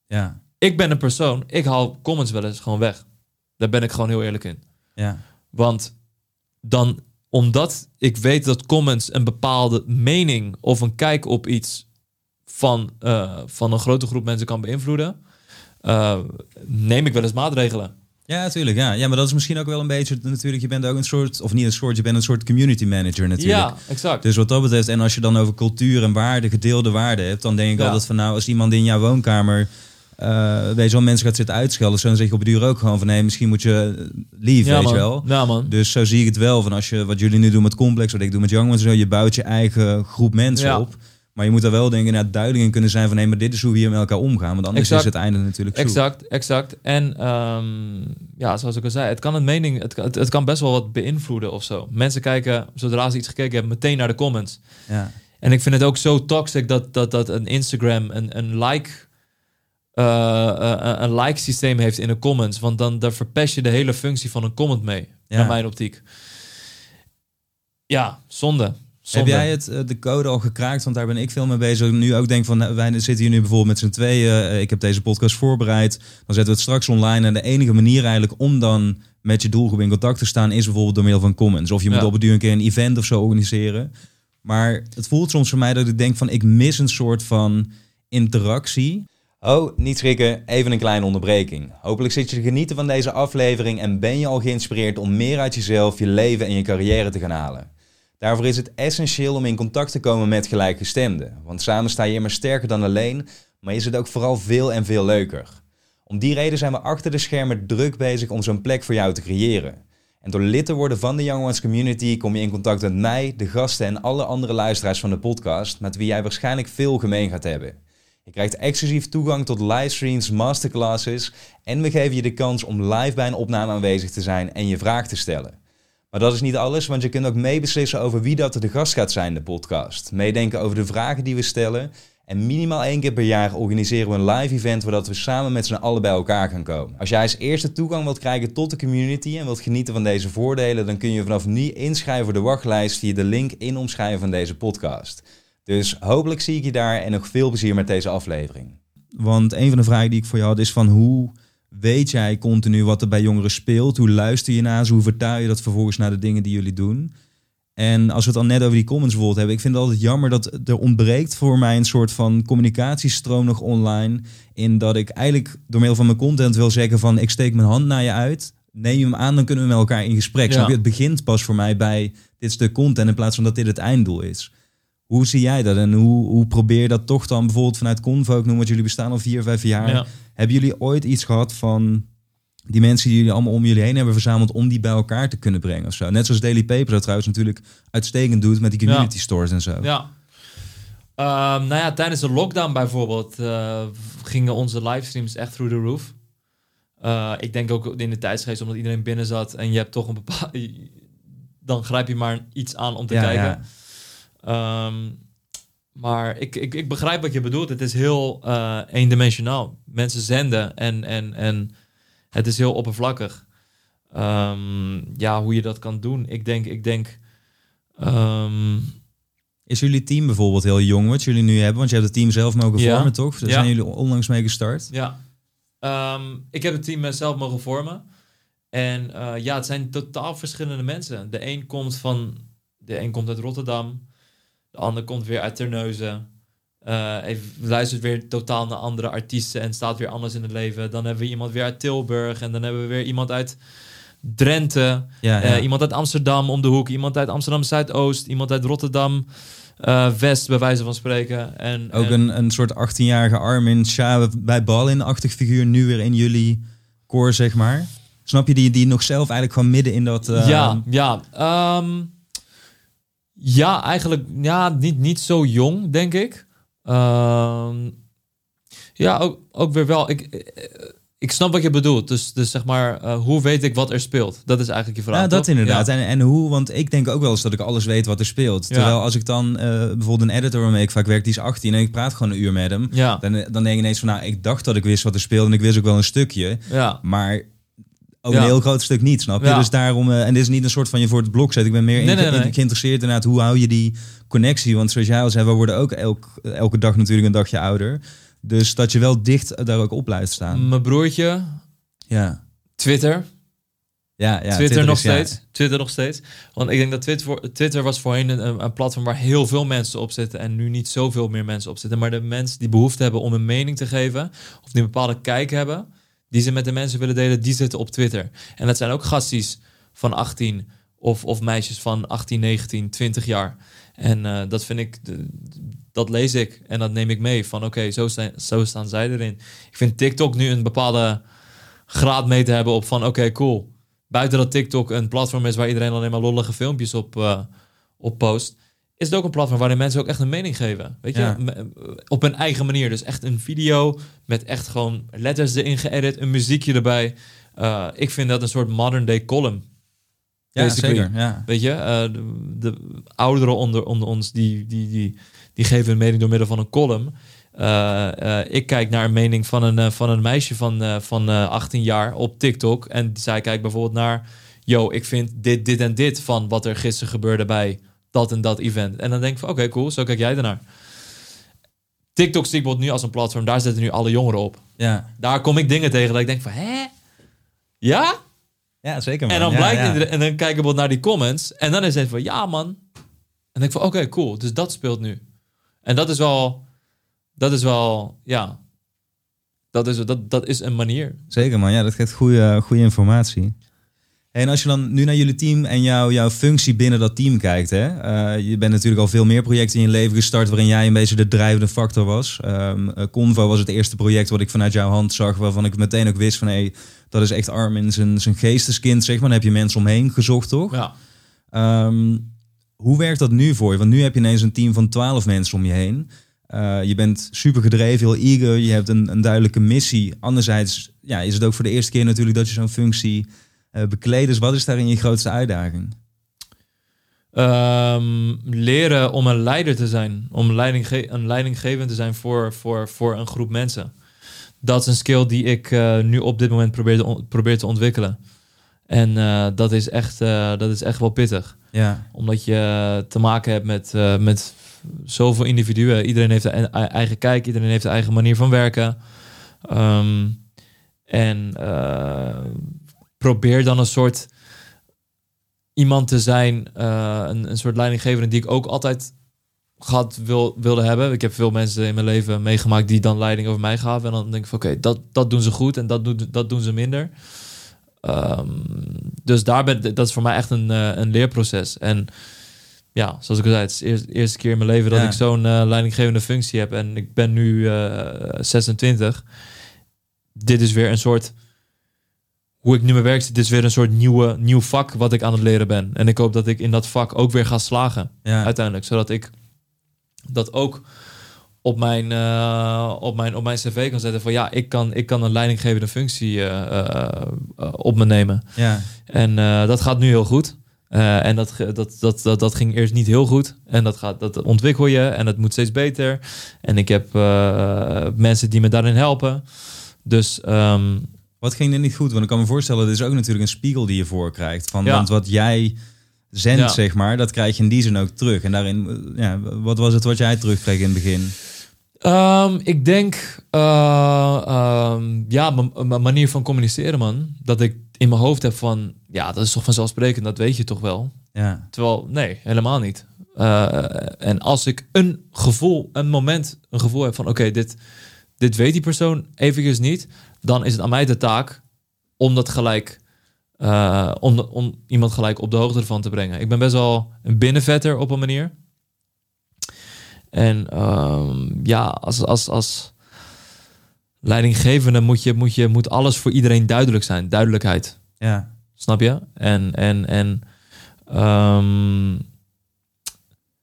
Ja. Ik ben een persoon, ik haal comments wel eens gewoon weg. Daar ben ik gewoon heel eerlijk in. Ja. Want dan, omdat ik weet dat comments een bepaalde mening of een kijk op iets van een grote groep mensen kan beïnvloeden, neem ik wel eens maatregelen. Ja, natuurlijk. Ja, maar dat is misschien ook wel een beetje... Natuurlijk, je bent ook een soort... Of niet een soort, je bent een soort community manager natuurlijk. Ja, exact. Dus wat dat betreft... En als je dan over cultuur en waarde, gedeelde waarde hebt... Dan denk ik altijd van... Nou, als iemand in jouw woonkamer... weet je wel, mensen gaat zitten uitschelden... Dan zeg je op het duur ook gewoon van... Nee, misschien moet je leave, weet je wel. Ja, man. Dus zo zie ik het wel. Van als je wat jullie nu doen met Complex... Wat ik doe met Young Ones... Je bouwt je eigen groep mensen op... Maar je moet daar wel denken, duidelijk in kunnen zijn van... nee, maar dit is hoe we hier met elkaar omgaan. Want anders is het einde natuurlijk zoek. Exact. En ja, zoals ik al zei, het kan best wel wat beïnvloeden of zo. Mensen kijken, zodra ze iets gekeken hebben, meteen naar de comments. Ja. En ik vind het ook zo toxic dat een Instagram een like systeem heeft in de comments. Want daar verpest je de hele functie van een comment mee, naar mijn optiek. Ja, zonde. Heb jij de code al gekraakt? Want daar ben ik veel mee bezig. Nu ook denk van, wij zitten hier nu bijvoorbeeld met z'n tweeën. Ik heb deze podcast voorbereid. Dan zetten we het straks online. En de enige manier eigenlijk om dan met je doelgroep in contact te staan... is bijvoorbeeld door middel van comments. Of je moet op het duur een keer een event of zo organiseren. Maar het voelt soms voor mij dat ik denk van... ik mis een soort van interactie. Oh, niet schrikken. Even een kleine onderbreking. Hopelijk zit je te genieten van deze aflevering... en ben je al geïnspireerd om meer uit jezelf, je leven en je carrière te gaan halen. Daarvoor is het essentieel om in contact te komen met gelijkgestemden. Want samen sta je immers sterker dan alleen, maar is het ook vooral veel en veel leuker. Om die reden zijn we achter de schermen druk bezig om zo'n plek voor jou te creëren. En door lid te worden van de Young Ones community kom je in contact met mij, de gasten en alle andere luisteraars van de podcast, met wie jij waarschijnlijk veel gemeen gaat hebben. Je krijgt exclusief toegang tot livestreams, masterclasses en we geven je de kans om live bij een opname aanwezig te zijn en je vraag te stellen. Maar dat is niet alles, want je kunt ook meebeslissen over wie dat de gast gaat zijn in de podcast. Meedenken over de vragen die we stellen. En minimaal 1 keer per jaar organiseren we een live event... waardoor we samen met z'n allen bij elkaar gaan komen. Als jij als eerste toegang wilt krijgen tot de community... en wilt genieten van deze voordelen... dan kun je vanaf nu inschrijven voor de wachtlijst... via de link in omschrijven van deze podcast. Dus hopelijk zie ik je daar en nog veel plezier met deze aflevering. Want een van de vragen die ik voor jou had is van hoe... weet jij continu wat er bij jongeren speelt? Hoe luister je naar ze? Hoe vertaal je dat vervolgens naar de dingen die jullie doen? En als we het al net over die comments bijvoorbeeld hebben... ik vind het altijd jammer dat er ontbreekt voor mij... een soort van communicatiestroom nog online... in dat ik eigenlijk door middel van mijn content wil zeggen van... ik steek mijn hand naar je uit, neem je hem aan... dan kunnen we met elkaar in gesprek. Ja. Het begint pas voor mij bij dit stuk content... in plaats van dat dit het einddoel is. Hoe zie jij dat? En hoe probeer je dat toch dan bijvoorbeeld vanuit CONVO... ik noem wat jullie bestaan al 4-5 jaar... Ja. Hebben jullie ooit iets gehad van die mensen die jullie allemaal om jullie heen hebben verzameld... om die bij elkaar te kunnen brengen of zo? Net zoals Daily Paper dat trouwens natuurlijk uitstekend doet... met die community stores en zo. Ja. Nou ja, tijdens de lockdown bijvoorbeeld... gingen onze livestreams echt through the roof. Ik denk ook in de tijdsgeest omdat iedereen binnen zat... en je hebt toch een bepaalde... dan grijp je maar iets aan om te kijken. Ja. Maar ik begrijp wat je bedoelt. Het is heel eendimensionaal. Mensen zenden en het is heel oppervlakkig. Ja, hoe je dat kan doen. Ik denk... Is jullie team bijvoorbeeld heel jong wat jullie nu hebben? Want je hebt het team zelf mogen vormen, toch? Daar zijn jullie onlangs mee gestart. Ja. Ik heb het team zelf mogen vormen. En ja, het zijn totaal verschillende mensen. De een komt uit Rotterdam... De ander komt weer uit Terneuzen. Luistert weer totaal naar andere artiesten en staat weer anders in het leven. Dan hebben we iemand weer uit Tilburg. En dan hebben we weer iemand uit Drenthe. Ja. Iemand uit Amsterdam om de hoek. Iemand uit Amsterdam Zuidoost. Iemand uit Rotterdam West, bij wijze van spreken. Een soort 18-jarige Armin Shah bij Ballin-achtig figuur nu weer in jullie koor, zeg maar. Snap je, die nog zelf eigenlijk gewoon midden in dat... Ja. Ja, eigenlijk niet zo jong, denk ik. Ja, ook weer wel. Ik snap wat je bedoelt. Dus zeg maar, hoe weet ik wat er speelt? Dat is eigenlijk je vraag. Ja, dat inderdaad. Ja. En hoe, want ik denk ook wel eens dat ik alles weet wat er speelt. Ja. Terwijl als ik dan bijvoorbeeld een editor waarmee ik vaak werk, die is 18 en ik praat gewoon een uur met hem. Ja. Dan denk ik ineens van, ik dacht dat ik wist wat er speelde en ik wist ook wel een stukje. Ja. Maar... ook een heel groot stuk niet, snap je? Ja. Dus daarom... en dit is niet een soort van je voor het blok zet. Ik ben meer geïnteresseerd inderdaad... hoe hou je die connectie? Want zoals jij al zei... we worden ook elke dag natuurlijk een dagje ouder. Dus dat je wel dicht daar ook op blijft staan. Mijn broertje... ja. Twitter. Twitter nog steeds. Ja. Twitter nog steeds. Want ik denk dat Twitter was voorheen een platform... waar heel veel mensen op zitten... en nu niet zoveel meer mensen op zitten. Maar de mensen die behoefte hebben om een mening te geven... of die een bepaalde kijk hebben... die ze met de mensen willen delen, die zitten op Twitter. En dat zijn ook gasties van 18 of meisjes van 18, 19, 20 jaar. En dat vind ik, dat lees ik en dat neem ik mee. Van oké, zo staan zij erin. Ik vind TikTok nu een bepaalde graad mee te hebben op van oké, cool. Buiten dat TikTok een platform is waar iedereen alleen maar lollige filmpjes op post... is het ook een platform waarin mensen ook echt een mening geven. Weet je? Ja. Op hun eigen manier. Dus echt een video met echt gewoon letters erin geëdit, een muziekje erbij. Ik vind dat een soort modern day column. Ja, zeker. Ja. Weet je, de ouderen onder ons, die geven een mening door middel van een column. Ik kijk naar een mening van een meisje van 18 jaar op TikTok. En zij kijkt bijvoorbeeld naar... Yo, ik vind dit en dit van wat er gisteren gebeurde bij dat en dat event. En dan denk ik van, oké, cool, zo kijk jij ernaar. TikTok zie ik bijvoorbeeld nu als een platform. Daar zitten nu alle jongeren op. Ja. Daar kom ik dingen tegen dat ik denk van, hè? Ja? Ja, zeker man. En dan blijkt en dan kijken we naar die comments. En dan is het van, ja man. En dan denk ik van, oké, cool. Dus dat speelt nu. En dat is wel... ja... Dat is een manier. Zeker man, ja. Dat geeft goede informatie. En als je dan nu naar jullie team en jouw functie binnen dat team kijkt... Hè? Je bent natuurlijk al veel meer projecten in je leven gestart... waarin jij een beetje de drijvende factor was. CONVO was het eerste project wat ik vanuit jouw hand zag... waarvan ik meteen ook wist van... Hey, dat is echt Armin zijn geesteskind, zeg maar. Dan heb je mensen omheen gezocht, toch? Ja. Hoe werkt dat nu voor je? Want nu heb je ineens een team van 12 mensen om je heen. Je bent super gedreven, heel eager. Je hebt een duidelijke missie. Anderzijds ja, is het ook voor de eerste keer natuurlijk... dat je zo'n functie... bekleed. Dus wat is daarin je grootste uitdaging? Leren om een leider te zijn. Om een leidinggevend te zijn voor een groep mensen. Dat is een skill die ik nu op dit moment probeer te ontwikkelen. En dat is echt wel pittig. Ja. Omdat je te maken hebt met zoveel individuen. Iedereen heeft een eigen kijk. Iedereen heeft een eigen manier van werken. Probeer dan een soort iemand te zijn, een soort leidinggevende die ik ook altijd gehad wilde hebben. Ik heb veel mensen in mijn leven meegemaakt die dan leiding over mij gaven. En dan denk ik van oké, dat doen ze goed en dat doen ze minder. Dus dat is voor mij echt een leerproces. En ja, zoals ik al zei, het is de eerste keer in mijn leven dat ik zo'n leidinggevende functie heb. En ik ben nu 26. Dit is weer een soort... Hoe ik nu mijn werk zit, is weer een soort nieuw vak wat ik aan het leren ben. En ik hoop dat ik in dat vak ook weer ga slagen. Ja. Uiteindelijk. Zodat ik dat ook op mijn cv kan zetten. Van ja, ik kan een leidinggevende functie op me nemen. Ja. En dat gaat nu heel goed. En dat ging eerst niet heel goed. En dat ontwikkel je. En dat moet steeds beter. En ik heb mensen die me daarin helpen. Dus... wat ging er niet goed? Want ik kan me voorstellen, dit is ook natuurlijk een spiegel die je voor krijgt. Want wat jij zendt, zeg maar, dat krijg je in die zin ook terug. En daarin, ja, wat was het wat jij terugkreeg in het begin? Ik denk, mijn manier van communiceren, man. Dat ik in mijn hoofd heb van, ja, dat is toch vanzelfsprekend, dat weet je toch wel. Ja. Terwijl, nee, helemaal niet. En als ik een gevoel heb van, oké, dit weet die persoon eventjes niet... dan is het aan mij de taak om dat gelijk... om iemand gelijk op de hoogte ervan te brengen. Ik ben best wel een binnenvetter op een manier. En als leidinggevende moet alles voor iedereen duidelijk zijn. Duidelijkheid. Ja. Snap je?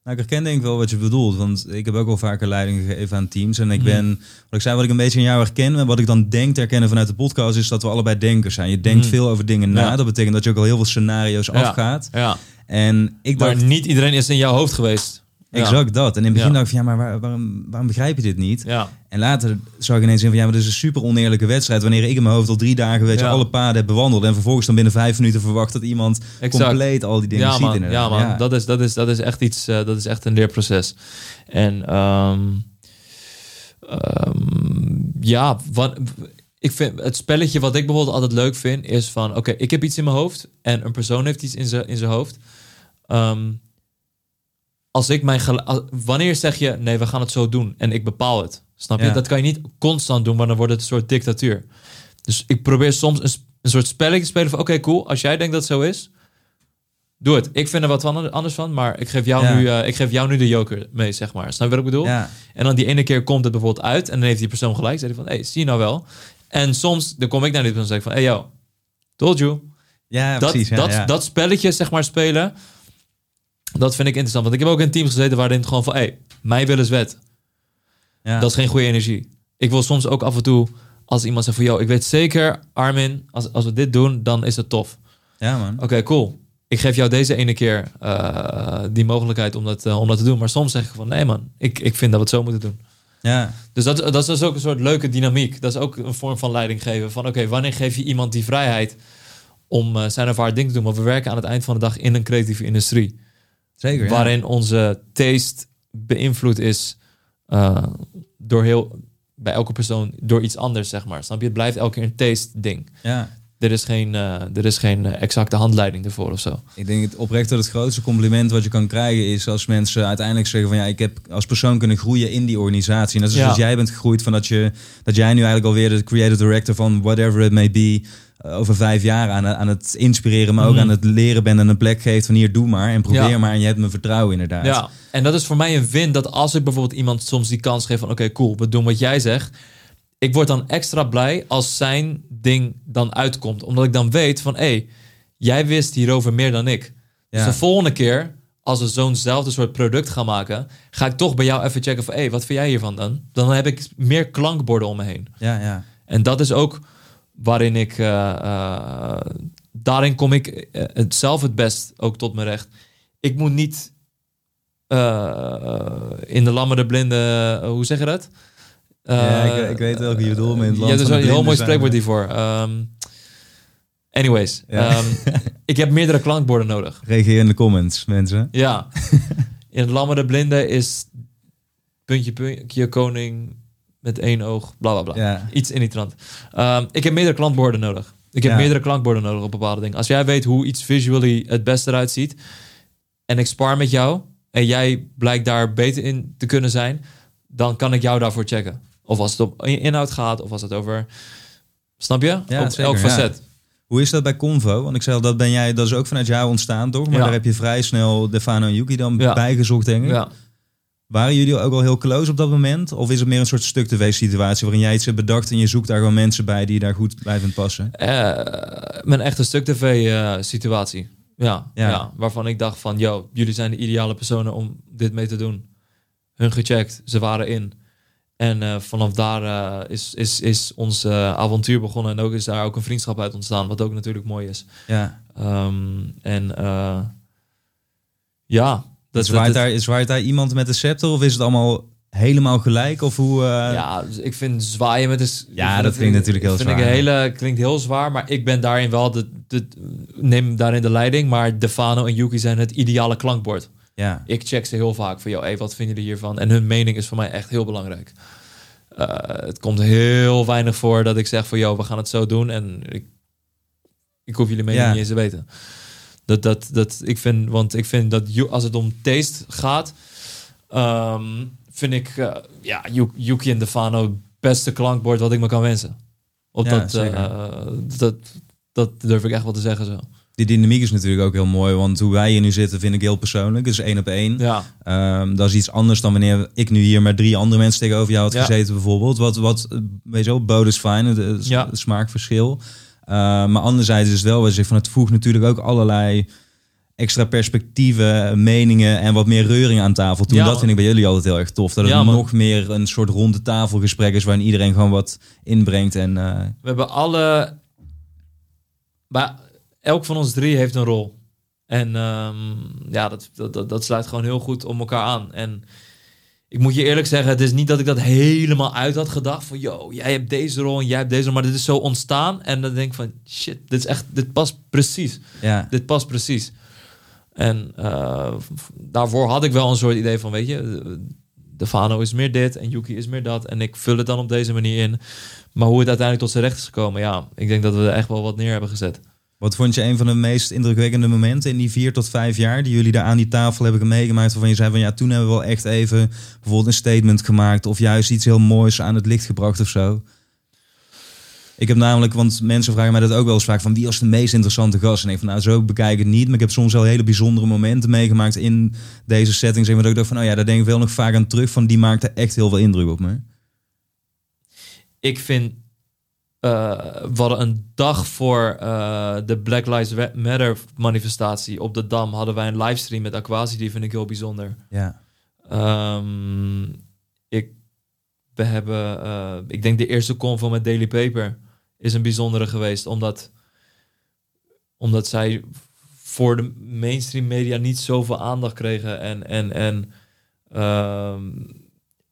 Nou, ik herken denk ik wel wat je bedoelt, want ik heb ook wel vaker leiding gegeven aan teams. En ik ben, wat ik zei, wat ik een beetje in jou herken, en wat ik dan denk te herkennen vanuit de podcast, is dat we allebei denkers zijn. Je denkt veel over dingen na, dat betekent dat je ook al heel veel scenario's afgaat. Ja. En ik dacht, maar niet iedereen is in jouw hoofd geweest. Exact dat. En in het begin dacht ik van, ja, maar waarom begrijp je dit niet? Ja. En later zag ik ineens in van, ja, maar dit is een super oneerlijke wedstrijd. Wanneer ik in mijn hoofd al 3 dagen, weet je, alle paden heb bewandeld. En vervolgens dan binnen 5 minuten verwacht dat iemand compleet al die dingen ziet. Inderdaad. Ja, man. Ja. Dat is echt iets, dat is echt een leerproces. En ik vind het spelletje wat ik bijvoorbeeld altijd leuk vind, is van, oké, ik heb iets in mijn hoofd en een persoon heeft iets in zijn hoofd. Wanneer zeg je, nee, we gaan het zo doen en ik bepaal het. Snap je? Dat kan je niet constant doen, want dan wordt het een soort dictatuur. Dus ik probeer soms een soort spelletje te spelen van, oké, cool, als jij denkt dat het zo is, doe het. Ik vind er wat anders van, maar ik geef jou nu de joker mee, zeg maar. Snap je wat ik bedoel? Ja. En dan die ene keer komt het bijvoorbeeld uit en dan heeft die persoon gelijk. Zei hij van, hey, zie je nou wel? En soms, dan kom ik naar die persoon en zeg van, hey, yo, told you. Ja, precies. Dat spelletje, zeg maar, spelen... Dat vind ik interessant. Want ik heb ook in teams gezeten waarin het gewoon van... Hey, mij willen zwet. Ja. Dat is geen goede energie. Ik wil soms ook af en toe... Als iemand zegt van... Yo, ik weet zeker, Armin... Als we dit doen, dan is het tof. Ja, man. Oké, cool. Ik geef jou deze ene keer die mogelijkheid om dat te doen. Maar soms zeg ik van... Nee, man. Ik vind dat we het zo moeten doen. Ja. Dus dat is dus ook een soort leuke dynamiek. Dat is ook een vorm van leiding geven. Van oké, wanneer geef je iemand die vrijheid... om zijn of haar ding te doen? Want we werken aan het eind van de dag in een creatieve industrie. Zeker, waarin onze taste beïnvloed is bij elke persoon door iets anders, zeg maar. Snap je? Het blijft elke keer een taste ding. Ja. Er is geen exacte handleiding ervoor of zo. Ik denk het grootste compliment wat je kan krijgen is als mensen uiteindelijk zeggen van ja, ik heb als persoon kunnen groeien in die organisatie. En dat is dus jij bent gegroeid van dat jij nu eigenlijk alweer de creative director van whatever it may be over 5 jaar aan het inspireren, maar ook aan het leren bent en een plek geeft van hier, doe maar en probeer maar en je hebt mijn vertrouwen inderdaad. Ja, en dat is voor mij een win dat als ik bijvoorbeeld iemand soms die kans geef van oké, cool, we doen wat jij zegt. Ik word dan extra blij als zijn ding dan uitkomt. Omdat ik dan weet van... Hé, jij wist hierover meer dan ik. Ja. Dus de volgende keer... Als we zo'nzelfde soort product gaan maken... Ga ik toch bij jou even checken van... Hé, wat vind jij hiervan dan? Dan heb ik meer klankborden om me heen. Ja, ja. En dat is ook waarin ik... daarin kom ik zelf het best ook tot mijn recht. Ik moet niet... in de lamme de blinde... hoe zeg je dat? Ik weet welke je bedoelt. Ja, er is een heel mooi spreekwoord hiervoor. Anyways. Ja. Ik heb meerdere klankborden nodig. Reageer in de comments, mensen. Ja. In het lamme de blinde is... Puntje, puntje, koning... Met 1 oog, bla, bla, bla. Ja. Iets in die trant. Ik heb meerdere klankborden nodig. Ik heb meerdere klankborden nodig op bepaalde dingen. Als jij weet hoe iets visually het beste eruit ziet... En ik spar met jou... En jij blijkt daar beter in te kunnen zijn... Dan kan ik jou daarvoor checken. Of als het op inhoud gaat, of als het over... Snap je? Ja, op zeker, elk facet. Ja. Hoe is dat bij CONVO? Want ik zei al, dat is ook vanuit jou ontstaan, toch? Maar daar heb je vrij snel Defano en Yuki dan bij gezocht, denk ik. Ja. Waren jullie ook al heel close op dat moment? Of is het meer een soort stuk tv-situatie waarin jij iets hebt bedacht... en je zoekt daar gewoon mensen bij die daar goed bij vindt passen? Mijn echte stuk tv-situatie. Ja, waarvan ik dacht van... Yo, jullie zijn de ideale personen om dit mee te doen. Hun gecheckt, ze waren in. En vanaf daar is ons avontuur begonnen. En ook is daar ook een vriendschap uit ontstaan. Wat ook natuurlijk mooi is. Ja. Zwaait daar iemand met de scepter? Of is het allemaal helemaal gelijk? Of hoe? Ja, ik vind zwaaien met de... Ja, dat klinkt natuurlijk heel zwaar. Klinkt heel zwaar, maar ik ben daarin wel... Neem daarin de leiding. Maar Defano en Yuki zijn het ideale klankbord. Ja. Ik check ze heel vaak van, joh, wat vinden jullie hiervan? En hun mening is voor mij echt heel belangrijk. Het komt heel weinig voor dat ik zeg van, joh, we gaan het zo doen. En ik hoef jullie mening niet eens te weten. Ik vind dat als het om taste gaat, vind ik Yuki en Defano het beste klankbord wat ik me kan wensen. Dat durf ik echt wel te zeggen zo. Die dynamiek is natuurlijk ook heel mooi, want hoe wij hier nu zitten vind ik heel persoonlijk. Dus 1 op 1. Ja. Dat is iets anders dan wanneer ik nu hier met 3 andere mensen tegenover jou had gezeten bijvoorbeeld. Wat weet je wel, both is fine, het smaakverschil. Maar anderzijds is wel wat je zegt van, het voegt natuurlijk ook allerlei extra perspectieven, meningen en wat meer reuring aan tafel toe. Dat vind ik bij jullie altijd heel erg tof. Dat het nog meer een soort ronde tafelgesprek is waarin iedereen gewoon wat inbrengt. We hebben alle... Elk van ons 3 heeft een rol. En dat sluit gewoon heel goed op elkaar aan. En ik moet je eerlijk zeggen, het is niet dat ik dat helemaal uit had gedacht. Van, jij hebt deze rol en jij hebt deze rol. Maar dit is zo ontstaan. En dan denk ik van, shit, dit past precies. Ja. Dit past precies. En daarvoor had ik wel een soort idee van, weet je... Defano is meer dit en Yuki is meer dat. En ik vul het dan op deze manier in. Maar hoe het uiteindelijk tot zijn recht is gekomen... Ja, ik denk dat we er echt wel wat neer hebben gezet. Wat vond je een van de meest indrukwekkende momenten in die 4 tot 5 jaar... die jullie daar aan die tafel hebben meegemaakt... waarvan je zei van ja, toen hebben we wel echt even bijvoorbeeld een statement gemaakt... of juist iets heel moois aan het licht gebracht of zo? Ik heb namelijk, want mensen vragen mij dat ook wel eens vaak... van wie was de meest interessante gast? En ik van zo bekijk ik het niet... maar ik heb soms wel hele bijzondere momenten meegemaakt in deze settings... en dat ik dacht van daar denk ik wel nog vaak aan terug... van die maakte echt heel veel indruk op me. Ik vind We hadden een dag voor de Black Lives Matter manifestatie op de Dam. Hadden wij een livestream met Aquasi. Die vind ik heel bijzonder. Ja. Ik denk de eerste convo met Daily Paper is een bijzondere geweest. Omdat zij voor de mainstream media niet zoveel aandacht kregen.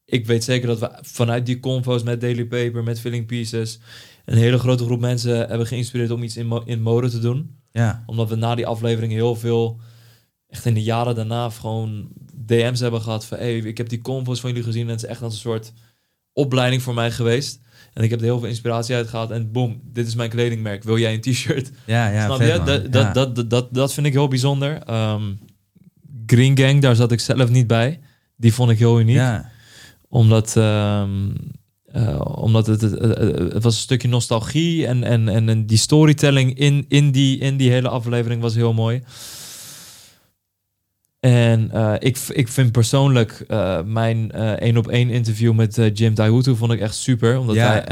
Ik weet zeker dat we vanuit die convo's met Daily Paper, met Filling Pieces, een hele grote groep mensen hebben geïnspireerd om iets in mode te doen. Ja. Omdat we na die aflevering heel veel, echt in de jaren daarna, gewoon DM's hebben gehad van hey, ik heb die convo's van jullie gezien en het is echt als een soort opleiding voor mij geweest. En ik heb er heel veel inspiratie uit gehad en boom, dit is mijn kledingmerk. Wil jij een t-shirt? Ja, snap je? Dat vind ik heel bijzonder. Green Gang, daar zat ik zelf niet bij. Die vond ik heel uniek. Ja. Omdat het was een stukje nostalgie en die storytelling in die hele aflevering was heel mooi. En ik vind persoonlijk mijn 1-op-1 interview met Jim Taihuttu vond ik echt super. Omdat hij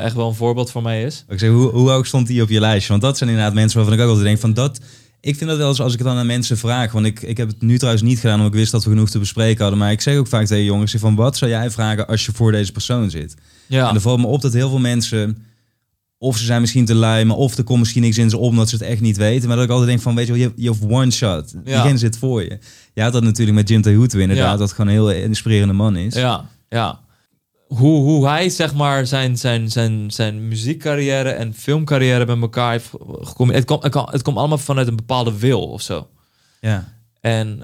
echt wel een voorbeeld voor mij is. Ik zeg, hoe ook stond die op je lijstje? Want dat zijn inderdaad mensen waarvan ik ook altijd denk van dat. Ik vind dat wel eens als ik het dan aan mensen vraag. Want ik heb het nu trouwens niet gedaan, omdat ik wist dat we genoeg te bespreken hadden. Maar ik zeg ook vaak tegen jongens van wat zou jij vragen als je voor deze persoon zit? Ja. En er valt me op dat heel veel mensen, of ze zijn misschien te lui, maar of er komt misschien niks in ze op omdat ze het echt niet weten. Maar dat ik altijd denk van, weet je wel, je hebt one shot. Ja. Diegene zit voor je. Je had dat natuurlijk met Jim Taihuttu inderdaad, ja. Dat gewoon een heel inspirerende man is. Ja. Hoe hij zeg maar zijn muziekcarrière en filmcarrière bij elkaar heeft gekomen. Het komt allemaal vanuit een bepaalde wil of zo. Ja. En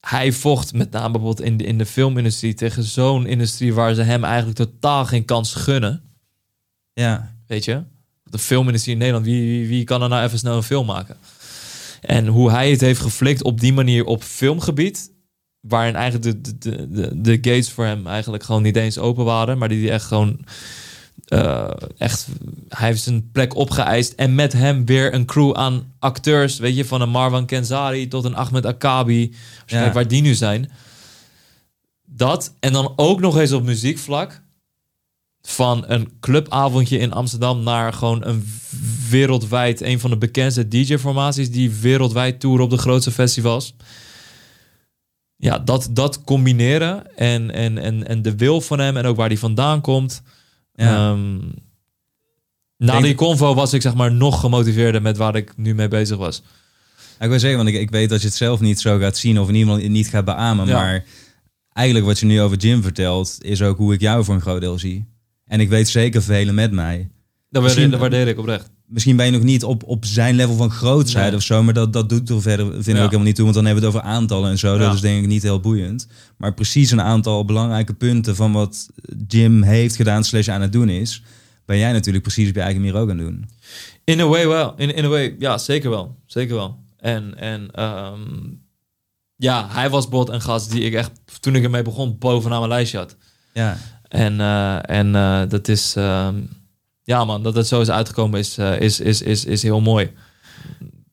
hij vocht met name bijvoorbeeld in de filmindustrie tegen zo'n industrie waar ze hem eigenlijk totaal geen kans gunnen. Ja. Weet je? De filmindustrie in Nederland, wie kan er nou even snel een film maken? En hoe hij het heeft geflikt op die manier op filmgebied, waarin eigenlijk de gates voor hem eigenlijk gewoon niet eens open waren, maar die echt gewoon hij heeft zijn plek opgeëist en met hem weer een crew aan acteurs, weet je, van een Marwan Kenzari tot een Ahmed Akabi, ja. Waar die nu zijn. Dat en dan ook nog eens op muziekvlak van een clubavondje in Amsterdam naar gewoon een wereldwijd een van de bekendste DJ-formaties die wereldwijd toeren op de grootste festivals. Ja, dat combineren en de wil van hem en ook waar die vandaan komt. Ja. Na die convo was ik zeg maar nog gemotiveerder met waar ik nu mee bezig was. Ja, ik wil zeggen, want ik weet dat je het zelf niet zo gaat zien of niemand het niet gaat beamen. Ja. Maar eigenlijk wat je nu over Jim vertelt is ook hoe ik jou voor een groot deel zie. En ik weet zeker velen met mij. Dat waardeer ik oprecht. Misschien ben je nog niet op zijn level van grootheid of zo, maar dat doet er verder, vind ik ook helemaal niet toe, want dan hebben we het over aantallen en zo. Ja. Dat is denk ik niet heel boeiend. Maar precies een aantal belangrijke punten van wat Jim heeft gedaan / aan het doen is, ben jij natuurlijk precies op je eigen manier ook aan het doen. In a way wel. In a way, ja, zeker wel. Zeker wel. En hij was bot en gast die ik echt, toen ik ermee begon, bovenaan mijn lijstje had. Ja. En dat is... ja man, dat het zo is uitgekomen is heel mooi.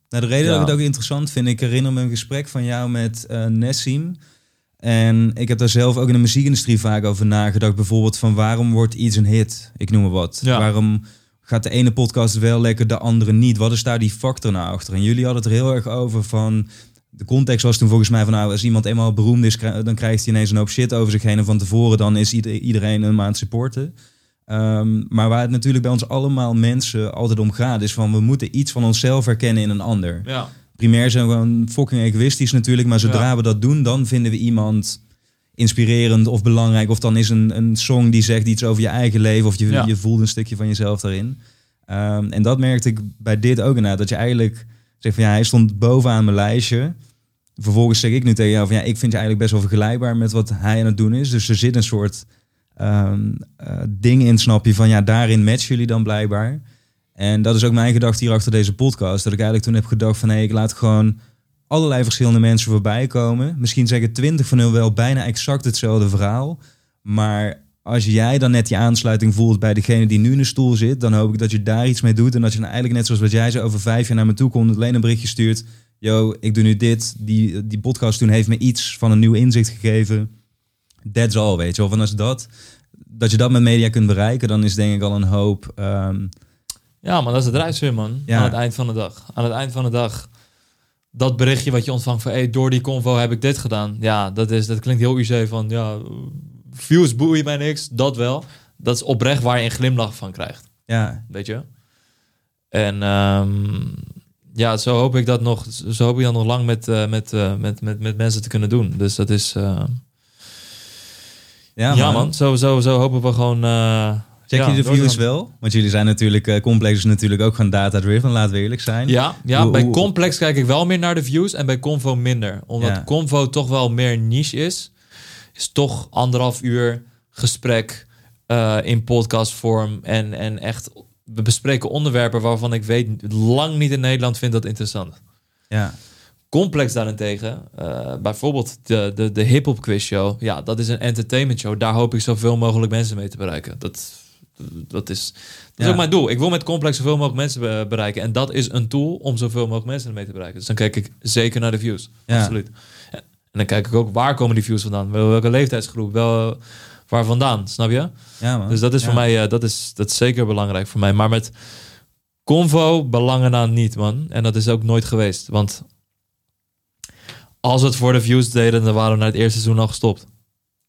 Nou, de reden dat ik het ook interessant vind, ik herinner me een gesprek van jou met Nessim. En ik heb daar zelf ook in de muziekindustrie vaak over nagedacht. Bijvoorbeeld van waarom wordt iets een hit? Ik noem maar wat. Ja. Waarom gaat de ene podcast wel lekker, de andere niet? Wat is daar die factor nou achter? En jullie hadden het er heel erg over van... De context was toen volgens mij van nou, als iemand eenmaal beroemd is, dan krijgt hij ineens een hoop shit over zich heen. En van tevoren dan is iedereen hem aan het supporten. Maar waar het natuurlijk bij ons allemaal mensen altijd om gaat, is van we moeten iets van onszelf herkennen in een ander. Ja. Primair zijn we gewoon fucking egoïstisch natuurlijk, maar zodra we dat doen, dan vinden we iemand inspirerend of belangrijk. Of dan is een song die zegt iets over je eigen leven of je voelt een stukje van jezelf daarin. En dat merkte ik bij dit ook inderdaad, dat je eigenlijk zegt van ja, hij stond bovenaan mijn lijstje. Vervolgens zeg ik nu tegen jou van ja, ik vind je eigenlijk best wel vergelijkbaar met wat hij aan het doen is. Dus er zit een soort... ding in, snap je, van ja, daarin matchen jullie dan blijkbaar. En dat is ook mijn gedachte hier achter deze podcast. Dat ik eigenlijk toen heb gedacht van, hé, ik laat gewoon allerlei verschillende mensen voorbij komen. Misschien zeggen 20 van hun wel bijna exact hetzelfde verhaal. Maar als jij dan net die aansluiting voelt bij degene die nu in de stoel zit, dan hoop ik dat je daar iets mee doet. En dat je dan eigenlijk net zoals wat jij zei, over 5 jaar naar me toe komt, alleen een berichtje stuurt. Yo, ik doe nu dit. Die podcast toen heeft me iets van een nieuw inzicht gegeven. That's all, weet je wel. Van als dat dat je dat met media kunt bereiken, dan is denk ik al een hoop. Ja, maar dat is het reisweer, man. Ja. Aan het eind van de dag. Aan het eind van de dag. Dat berichtje wat je ontvangt van... Hey, door die convo heb ik dit gedaan. Ja, dat klinkt heel UC van... ja, views boeien mij niks. Dat wel. Dat is oprecht waar je een glimlach van krijgt. Ja. Weet je? En ja, zo hoop ik dat nog lang met mensen te kunnen doen. Dus dat is... Ja, man. Zo hopen we gewoon... Check je de views wel? Want jullie zijn natuurlijk... Complex is natuurlijk ook gaan data-driven, laten we eerlijk zijn. Ja bij Complex kijk ik wel meer naar de views en bij Convo minder. Omdat Convo toch wel meer niche is. Is toch 1,5 uur gesprek in podcastvorm. En echt, we bespreken onderwerpen waarvan ik weet... lang niet in Nederland vind dat interessant. Ja. Complex daarentegen, bijvoorbeeld de hip-hop quiz show. Ja, dat is een entertainment show. Daar hoop ik zoveel mogelijk mensen mee te bereiken. Dat is ook mijn doel. Ik wil met Complex zoveel mogelijk mensen bereiken. En dat is een tool om zoveel mogelijk mensen mee te bereiken. Dus dan kijk ik zeker naar de views. Ja. Absoluut. En dan kijk ik ook, waar komen die views vandaan? Welke leeftijdsgroep? Waar vandaan? Snap je? Ja, man. Dus dat is voor mij, dat is zeker belangrijk voor mij. Maar met Convo belangen aan niet, man. En dat is ook nooit geweest. Want als we het voor de views deden, dan waren we na het eerste seizoen al gestopt.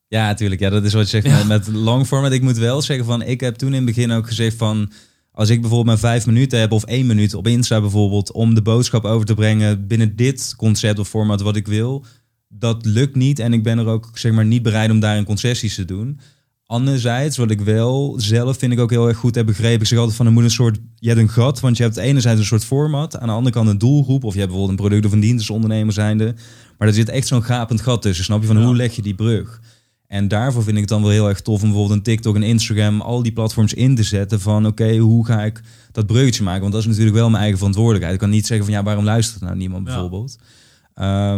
Ja, natuurlijk. Ja, dat is wat je zegt met long format. Ik moet wel zeggen van, ik heb toen in het begin ook gezegd van... als ik bijvoorbeeld maar 5 minuten heb of 1 minuut op Insta bijvoorbeeld... om de boodschap over te brengen binnen dit concept of format wat ik wil... dat lukt niet en ik ben er ook zeg maar niet bereid om daarin concessies te doen. Anderzijds, wat ik wel zelf vind ik ook heel erg goed heb begrepen... ik zeg altijd van, er moet een soort... je hebt een gat, want je hebt enerzijds een soort format... aan de andere kant een doelgroep... of je hebt bijvoorbeeld een product of een dienst als ondernemer zijnde... maar er zit echt zo'n gapend gat tussen, snap je? Van hoe leg je die brug... En daarvoor vind ik het dan wel heel erg tof om bijvoorbeeld een TikTok en Instagram... al die platforms in te zetten van oké, hoe ga ik dat bruggetje maken? Want dat is natuurlijk wel mijn eigen verantwoordelijkheid. Ik kan niet zeggen van waarom luistert nou niemand bijvoorbeeld? Ja.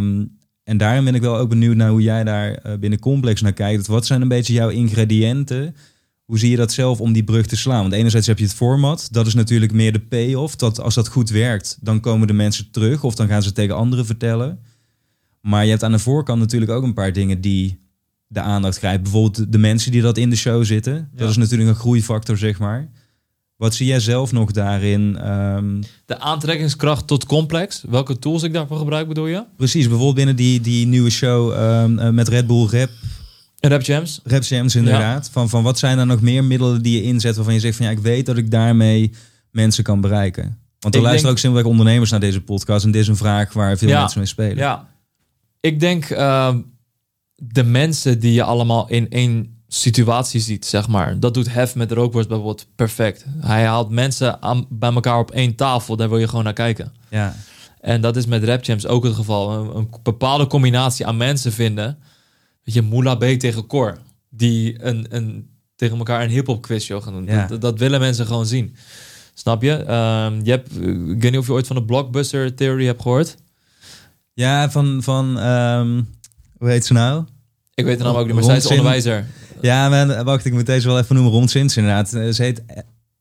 En daarom ben ik wel ook benieuwd naar hoe jij daar binnen Complex naar kijkt. Wat zijn een beetje jouw ingrediënten? Hoe zie je dat zelf om die brug te slaan? Want enerzijds heb je het format. Dat is natuurlijk meer de payoff. Dat als dat goed werkt, dan komen de mensen terug... of dan gaan ze tegen anderen vertellen. Maar je hebt aan de voorkant natuurlijk ook een paar dingen die... de aandacht krijgt. Bijvoorbeeld de mensen die dat in de show zitten. Ja. Dat is natuurlijk een groeifactor, zeg maar. Wat zie jij zelf nog daarin? De aantrekkingskracht tot Complex. Welke tools ik daarvoor gebruik, bedoel je? Precies, bijvoorbeeld binnen die nieuwe show met Red Bull Rap. Rap Jams. Rap Jams, inderdaad. Ja. Van wat zijn er nog meer middelen die je inzet waarvan je zegt van ik weet dat ik daarmee mensen kan bereiken. Want er luisteren ook simpelweg ondernemers naar deze podcast. En dit is een vraag waar veel mensen mee spelen. Ja, ik denk... de mensen die je allemaal in één situatie ziet, zeg maar. Dat doet Hef met Rookworst bijvoorbeeld perfect. Hij haalt mensen bij elkaar op één tafel. Daar wil je gewoon naar kijken. Ja. En dat is met Rap Jams ook het geval. Een bepaalde combinatie aan mensen vinden. Weet je, Moula B tegen Cor. Die tegen elkaar een hiphop quiz show gaan doen. Ja. Dat willen mensen gewoon zien. Snap je? Ik weet niet of je ooit van de Blockbuster Theory hebt gehoord. Ja, hoe heet ze nou? Ik weet de naam ook niet, maar zij is onderwijzer. Ja, wacht, ik moet deze wel even noemen. Rondzins, inderdaad. Ze heet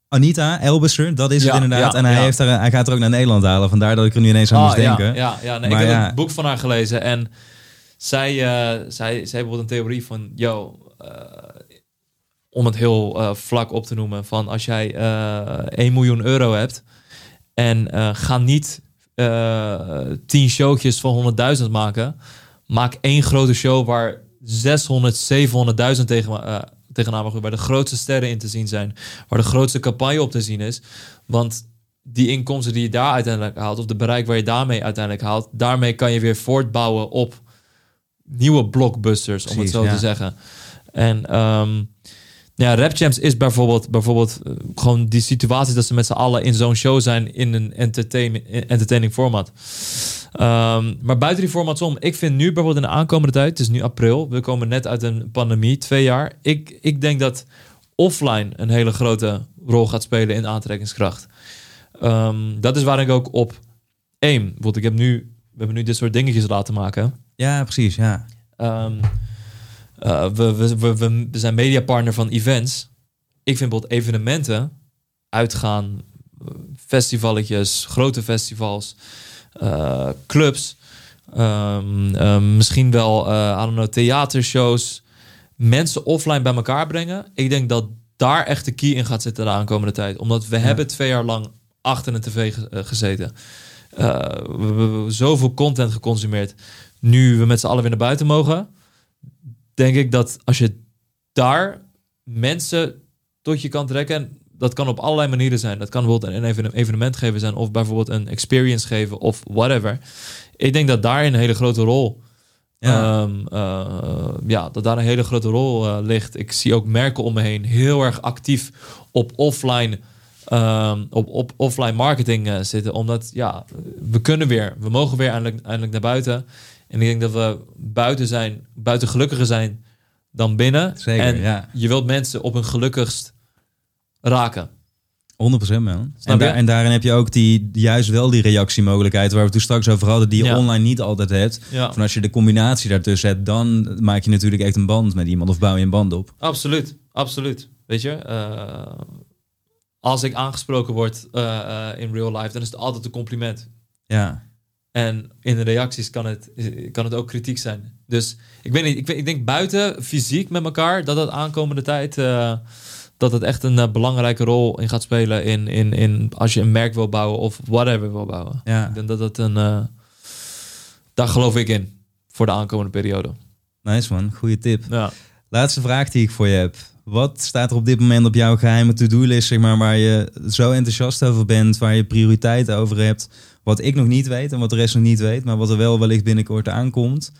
Anita Elbusser, dat is het inderdaad. Ja, en hij gaat er ook naar Nederland halen. Vandaar dat ik er nu ineens aan moest denken. Ik heb het boek van haar gelezen. En zij heeft bijvoorbeeld een theorie van... om het heel vlak op te noemen... van als jij 1 miljoen euro hebt... en ga niet 10 showtjes van 100.000 maken... Maak één grote show waar 600, 700.000 tegenaan waar de grootste sterren in te zien zijn. Waar de grootste campagne op te zien is. Want die inkomsten die je daar uiteindelijk haalt... of de bereik waar je daarmee uiteindelijk haalt... daarmee kan je weer voortbouwen op nieuwe blockbusters, precies, om het zo te zeggen. En Rap Champs is bijvoorbeeld gewoon die situatie... dat ze met z'n allen in zo'n show zijn in een entertaining format... maar buiten die formats om, ik vind nu bijvoorbeeld in de aankomende tijd, het is nu april, we komen net uit een pandemie, 2 jaar. Ik denk dat offline een hele grote rol gaat spelen in aantrekkingskracht. Dat is waar ik ook op aim. Want we hebben nu dit soort dingetjes laten maken. Ja, precies, ja. We zijn mediapartner van events. Ik vind bijvoorbeeld evenementen, uitgaan, festivalletjes, grote festivals... clubs, misschien wel theatershows. mensen offline bij elkaar brengen. Ik denk dat daar echt de key in gaat zitten de aankomende tijd. Omdat we hebben 2 jaar lang achter een tv gezeten. We hebben zoveel content geconsumeerd. Nu we met z'n allen weer naar buiten mogen, denk ik dat als je daar mensen tot je kan trekken, en dat kan op allerlei manieren zijn. Dat kan bijvoorbeeld een evenement geven zijn, of bijvoorbeeld een experience geven, of whatever. Ik denk dat daar een hele grote rol ligt. Ik zie ook merken om me heen heel erg actief op offline marketing zitten. Omdat we kunnen weer. We mogen weer eindelijk naar buiten. En ik denk dat we buiten gelukkiger zijn dan binnen. Zeker, en je wilt mensen op hun gelukkigst raken. 100% man. En daarin heb je ook juist wel die reactiemogelijkheid waar we toen straks over hadden, die je online niet altijd hebt. Ja. Van als je de combinatie daartussen hebt, dan maak je natuurlijk echt een band met iemand of bouw je een band op. Absoluut, absoluut. Weet je, als ik aangesproken word in real life, dan is het altijd een compliment. Ja. En in de reacties kan het ook kritiek zijn. Dus ik weet niet, ik denk buiten fysiek met elkaar dat aankomende tijd dat het echt een belangrijke rol in gaat spelen in als je een merk wil bouwen of whatever wil bouwen. Ja. Ik denk dat dat daar geloof ik in voor de aankomende periode. Nice man, goede tip. Ja. Laatste vraag die ik voor je heb. Wat staat er op dit moment op jouw geheime to-do-list, zeg maar, waar je zo enthousiast over bent, waar je prioriteiten over hebt, wat ik nog niet weet en wat de rest nog niet weet, maar wat er wel wellicht binnenkort aankomt?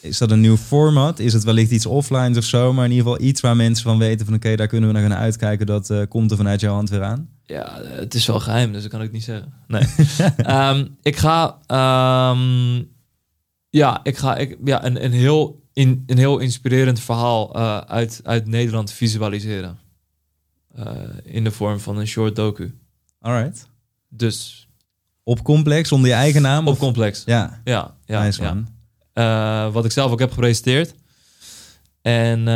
Is dat een nieuw format? Is het wellicht iets offline of zo? Maar in ieder geval iets waar mensen van weten van oké, daar kunnen we naar gaan uitkijken. Dat komt er vanuit jouw hand weer aan. Ja, het is wel geheim, dus dat kan ik niet zeggen. Nee. Ik ga een heel inspirerend verhaal uit Nederland visualiseren. In de vorm van een short docu. Alright. Dus. Op Complex, onder je eigen naam? Op Complex. Ja. Nice man. Wat ik zelf ook heb gepresenteerd. En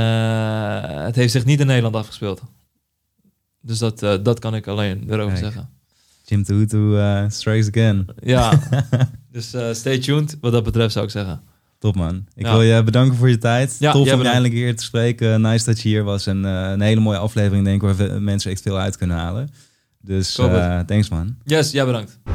het heeft zich niet in Nederland afgespeeld. Dus dat kan ik alleen erover zeggen. Jim Taihuttu strikes again. Ja, dus stay tuned wat dat betreft zou ik zeggen. Top man. Ik wil je bedanken voor je tijd. Ja, tof om eindelijk hier te spreken. Nice dat je hier was. En een hele mooie aflevering denk ik waar mensen echt veel uit kunnen halen. Dus thanks man. Yes, jij bedankt.